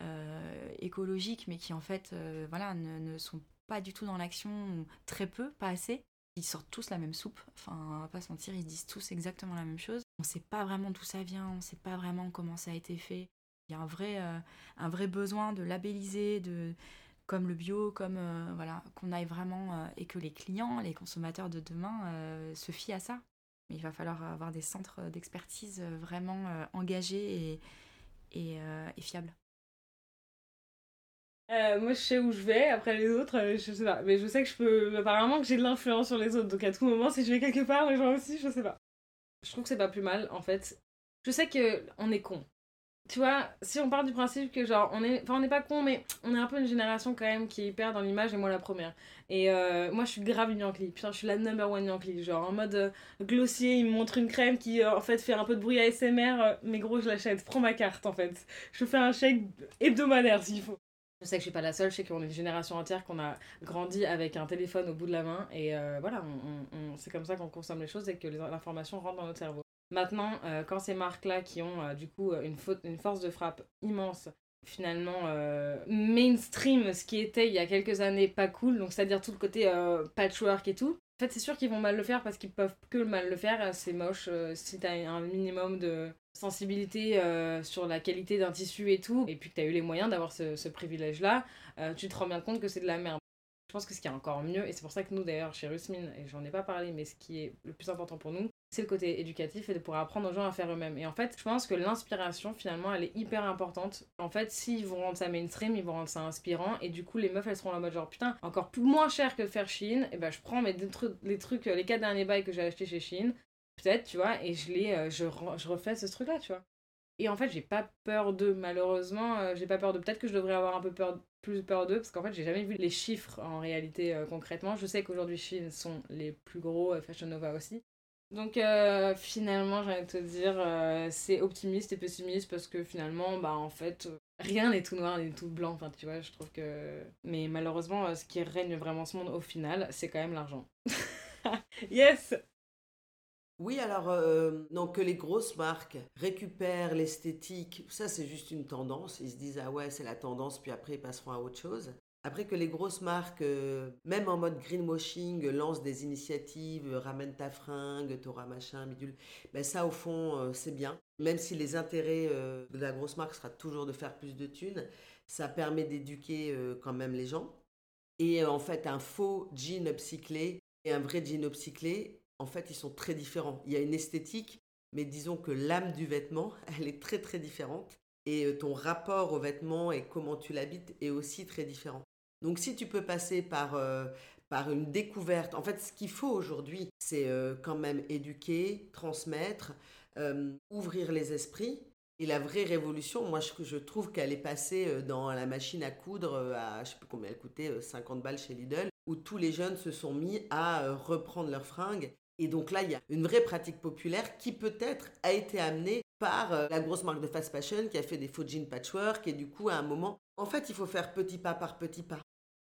euh, écologiques mais qui en fait euh, voilà, ne, ne sont pas du tout dans l'action, très peu, pas assez. Ils sortent tous la même soupe, enfin on va pas se mentir, ils disent tous exactement la même chose. On sait pas vraiment d'où ça vient, on sait pas vraiment comment ça a été fait. Il y a un vrai, euh, un vrai besoin de labelliser, de, comme le bio, comme euh, voilà, qu'on aille vraiment, euh, et que les clients, les consommateurs de demain euh, se fient à ça. Mais il va falloir avoir des centres d'expertise vraiment euh, engagés et, et, euh, et fiables. Euh, moi je sais où je vais, après les autres euh, je sais pas, mais je sais que je peux, apparemment que j'ai de l'influence sur les autres, donc à tout moment si je vais quelque part les gens aussi, je sais pas, je trouve que c'est pas plus mal en fait. Je sais que on est cons, tu vois, si on part du principe que genre on est, enfin on est pas cons mais on est un peu une génération quand même qui est hyper dans l'image, et moi la première, et euh, moi je suis grave une Yankee, putain je suis la number one Yankee, genre en mode euh, glossier, il me montre une crème qui euh, en fait fait un peu de bruit A S M R, euh, mais gros je l'achète, prends ma carte en fait, je fais un chèque hebdomadaire s'il faut. Je sais que je suis pas la seule, je sais qu'on est une génération entière qu'on a grandi avec un téléphone au bout de la main, et euh, voilà, on, on, on, c'est comme ça qu'on consomme les choses et que les, l'information rentre dans notre cerveau. Maintenant, euh, quand ces marques-là qui ont euh, du coup une, faute, une force de frappe immense, finalement euh, mainstream, ce qui était il y a quelques années pas cool, donc c'est-à-dire tout le côté euh, patchwork et tout, en fait c'est sûr qu'ils vont mal le faire parce qu'ils peuvent que mal le faire, c'est moche euh, si t'as un minimum de sensibilité euh, sur la qualité d'un tissu et tout, et puis que t'as eu les moyens d'avoir ce, ce privilège-là, euh, tu te rends bien compte que c'est de la merde. Je pense que ce qui est encore mieux, et c'est pour ça que nous d'ailleurs chez Rousmine, et j'en ai pas parlé, mais ce qui est le plus important pour nous, c'est le côté éducatif et de pouvoir apprendre aux gens à faire eux-mêmes. Et en fait, je pense que l'inspiration, finalement, elle est hyper importante. En fait, s'ils vont rendre ça mainstream, ils vont rendre ça inspirant, et du coup, les meufs, elles seront en mode genre, putain, encore plus moins cher que faire Shein, et ben je prends mes des trucs, les trucs, les quatre derniers bails que j'ai achetés chez Shein, peut-être, tu vois, et je les, je, je refais ce truc-là, tu vois. Et en fait, j'ai pas peur d'eux, malheureusement, euh, j'ai pas peur d'eux. Peut-être que je devrais avoir un peu peur, plus peur d'eux, parce qu'en fait, j'ai jamais vu les chiffres en réalité euh, concrètement. Je sais qu'aujourd'hui, Shein sont les plus gros, euh, Fashion Nova aussi. Donc euh, finalement, j'ai envie de te dire, euh, c'est optimiste et pessimiste, parce que finalement, bah en fait, rien n'est tout noir, n'est tout blanc, enfin tu vois, je trouve que... Mais malheureusement, euh, ce qui règne vraiment ce monde au final, c'est quand même l'argent. Yes! Oui, alors, euh, donc que les grosses marques récupèrent l'esthétique, ça c'est juste une tendance, ils se disent ah ouais c'est la tendance, puis après ils passeront à autre chose. Après que les grosses marques, euh, même en mode greenwashing, lancent des initiatives, euh, ramène ta fringue, t'auras machin, bidule, ben ça au fond euh, c'est bien. Même si les intérêts euh, de la grosse marque sera toujours de faire plus de thunes, ça permet d'éduquer euh, quand même les gens. Et euh, en fait un faux jean upcyclé et un vrai jean upcyclé, en fait, ils sont très différents. Il y a une esthétique, mais disons que l'âme du vêtement, elle est très, très différente. Et ton rapport au vêtement et comment tu l'habites est aussi très différent. Donc, si tu peux passer par, euh, par une découverte... En fait, ce qu'il faut aujourd'hui, c'est euh, quand même éduquer, transmettre, euh, ouvrir les esprits. Et la vraie révolution, moi, je, je trouve qu'elle est passée dans la machine à coudre à, je ne sais plus combien elle coûtait, cinquante balles chez Lidl, où tous les jeunes se sont mis à euh, reprendre leurs fringues. Et donc là, il y a une vraie pratique populaire qui peut-être a été amenée par la grosse marque de fast fashion qui a fait des faux jeans patchwork et du coup, à un moment, en fait, il faut faire petit pas par petit pas.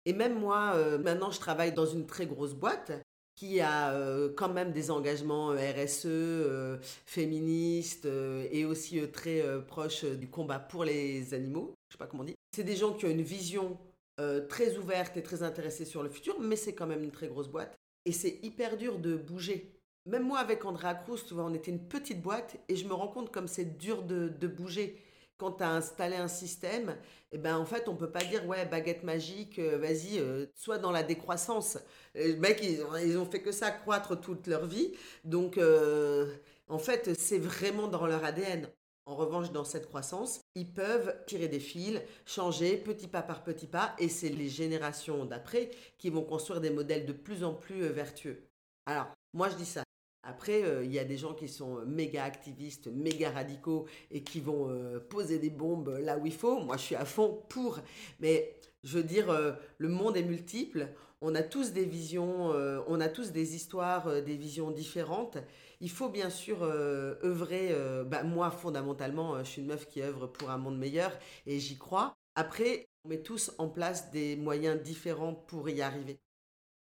Et même moi, euh, maintenant, je travaille dans une très grosse boîte qui a euh, quand même des engagements R S E, euh, féministes euh, et aussi euh, très euh, proche euh, du combat pour les animaux. Je sais pas comment on dit. C'est des gens qui ont une vision euh, très ouverte et très intéressée sur le futur, mais c'est quand même une très grosse boîte. Et c'est hyper dur de bouger. Même moi, avec Andrea Crews, tu vois, on était une petite boîte et je me rends compte comme c'est dur de, de bouger. Quand tu as installé un système, eh ben, en fait, on ne peut pas dire « Ouais, baguette magique, euh, vas-y, euh, sois dans la décroissance. » Les mecs, ils, ils ont fait que ça, croître toute leur vie. Donc, euh, en fait, c'est vraiment dans leur A D N. En revanche, dans cette croissance, ils peuvent tirer des fils, changer petit pas par petit pas, et c'est les générations d'après qui vont construire des modèles de plus en plus vertueux. Alors, moi je dis ça. Après, il euh, y a des gens qui sont méga activistes, méga radicaux, et qui vont euh, poser des bombes là où il faut. Moi, je suis à fond pour. Mais je veux dire, euh, le monde est multiple. On a tous des visions, euh, on a tous des histoires, euh, des visions différentes. Il faut bien sûr euh, œuvrer, euh, bah, moi fondamentalement, euh, je suis une meuf qui œuvre pour un monde meilleur et j'y crois. Après, on met tous en place des moyens différents pour y arriver.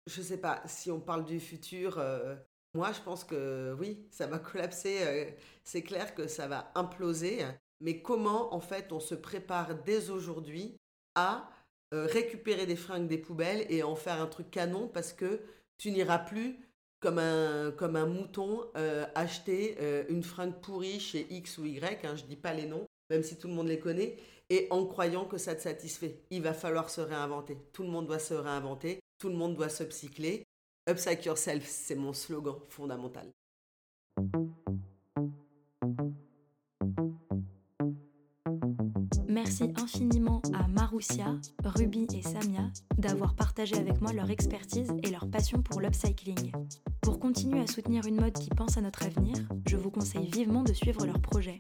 Je sais pas, si on parle du futur, euh, moi je pense que oui, ça va collapser, euh, c'est clair que ça va imploser. Mais comment en fait on se prépare dès aujourd'hui à euh, récupérer des fringues des poubelles et en faire un truc canon, parce que tu n'iras plus Comme un, comme un mouton, euh, acheter euh, une fringue pourrie chez X ou Y, hein, je ne dis pas les noms, même si tout le monde les connaît, et en croyant que ça te satisfait. Il va falloir se réinventer. Tout le monde doit se réinventer, tout le monde doit s'upcycler. Upcycle yourself, c'est mon slogan fondamental. Merci infiniment à Maroussia, Ruby et Samia d'avoir partagé avec moi leur expertise et leur passion pour l'upcycling. Pour continuer à soutenir une mode qui pense à notre avenir, je vous conseille vivement de suivre leurs projets.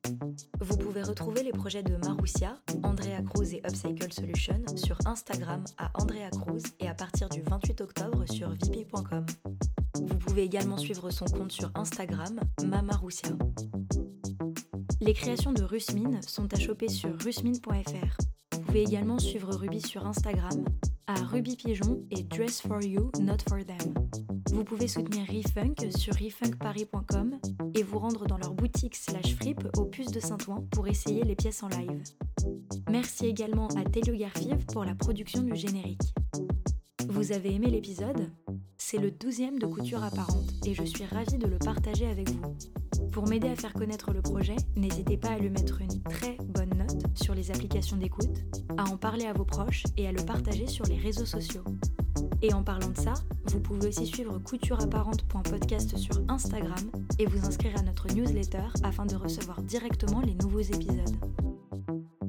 Vous pouvez retrouver les projets de Maroussia, Andrea Crews et Upcycle Solutions sur Instagram à Andrea Crews et à partir du vingt-huit octobre sur veepee point com. Vous pouvez également suivre son compte sur Instagram, mamaroussia. Les créations de Rousmine sont à choper sur rousmine point f r. Vous pouvez également suivre Ruby sur Instagram à Rubi Pigeon et Dress for You, Not for Them. Vous pouvez soutenir ReFUNK sur refunk paris point com et vous rendre dans leur boutique slash fripe aux Puces de Saint-Ouen pour essayer les pièces en live. Merci également à Telio Garfiv pour la production du générique. Vous avez aimé l'épisode ? C'est le douzième de Couture Apparente et je suis ravie de le partager avec vous. Pour m'aider à faire connaître le projet, n'hésitez pas à lui mettre une très bonne note sur les applications d'écoute, à en parler à vos proches et à le partager sur les réseaux sociaux. Et en parlant de ça, vous pouvez aussi suivre couture apparente point podcast sur Instagram et vous inscrire à notre newsletter afin de recevoir directement les nouveaux épisodes.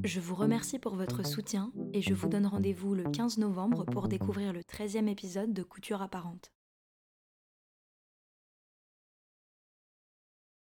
Je vous remercie pour votre soutien et je vous donne rendez-vous le quinze novembre pour découvrir le treizième épisode de Couture Apparente.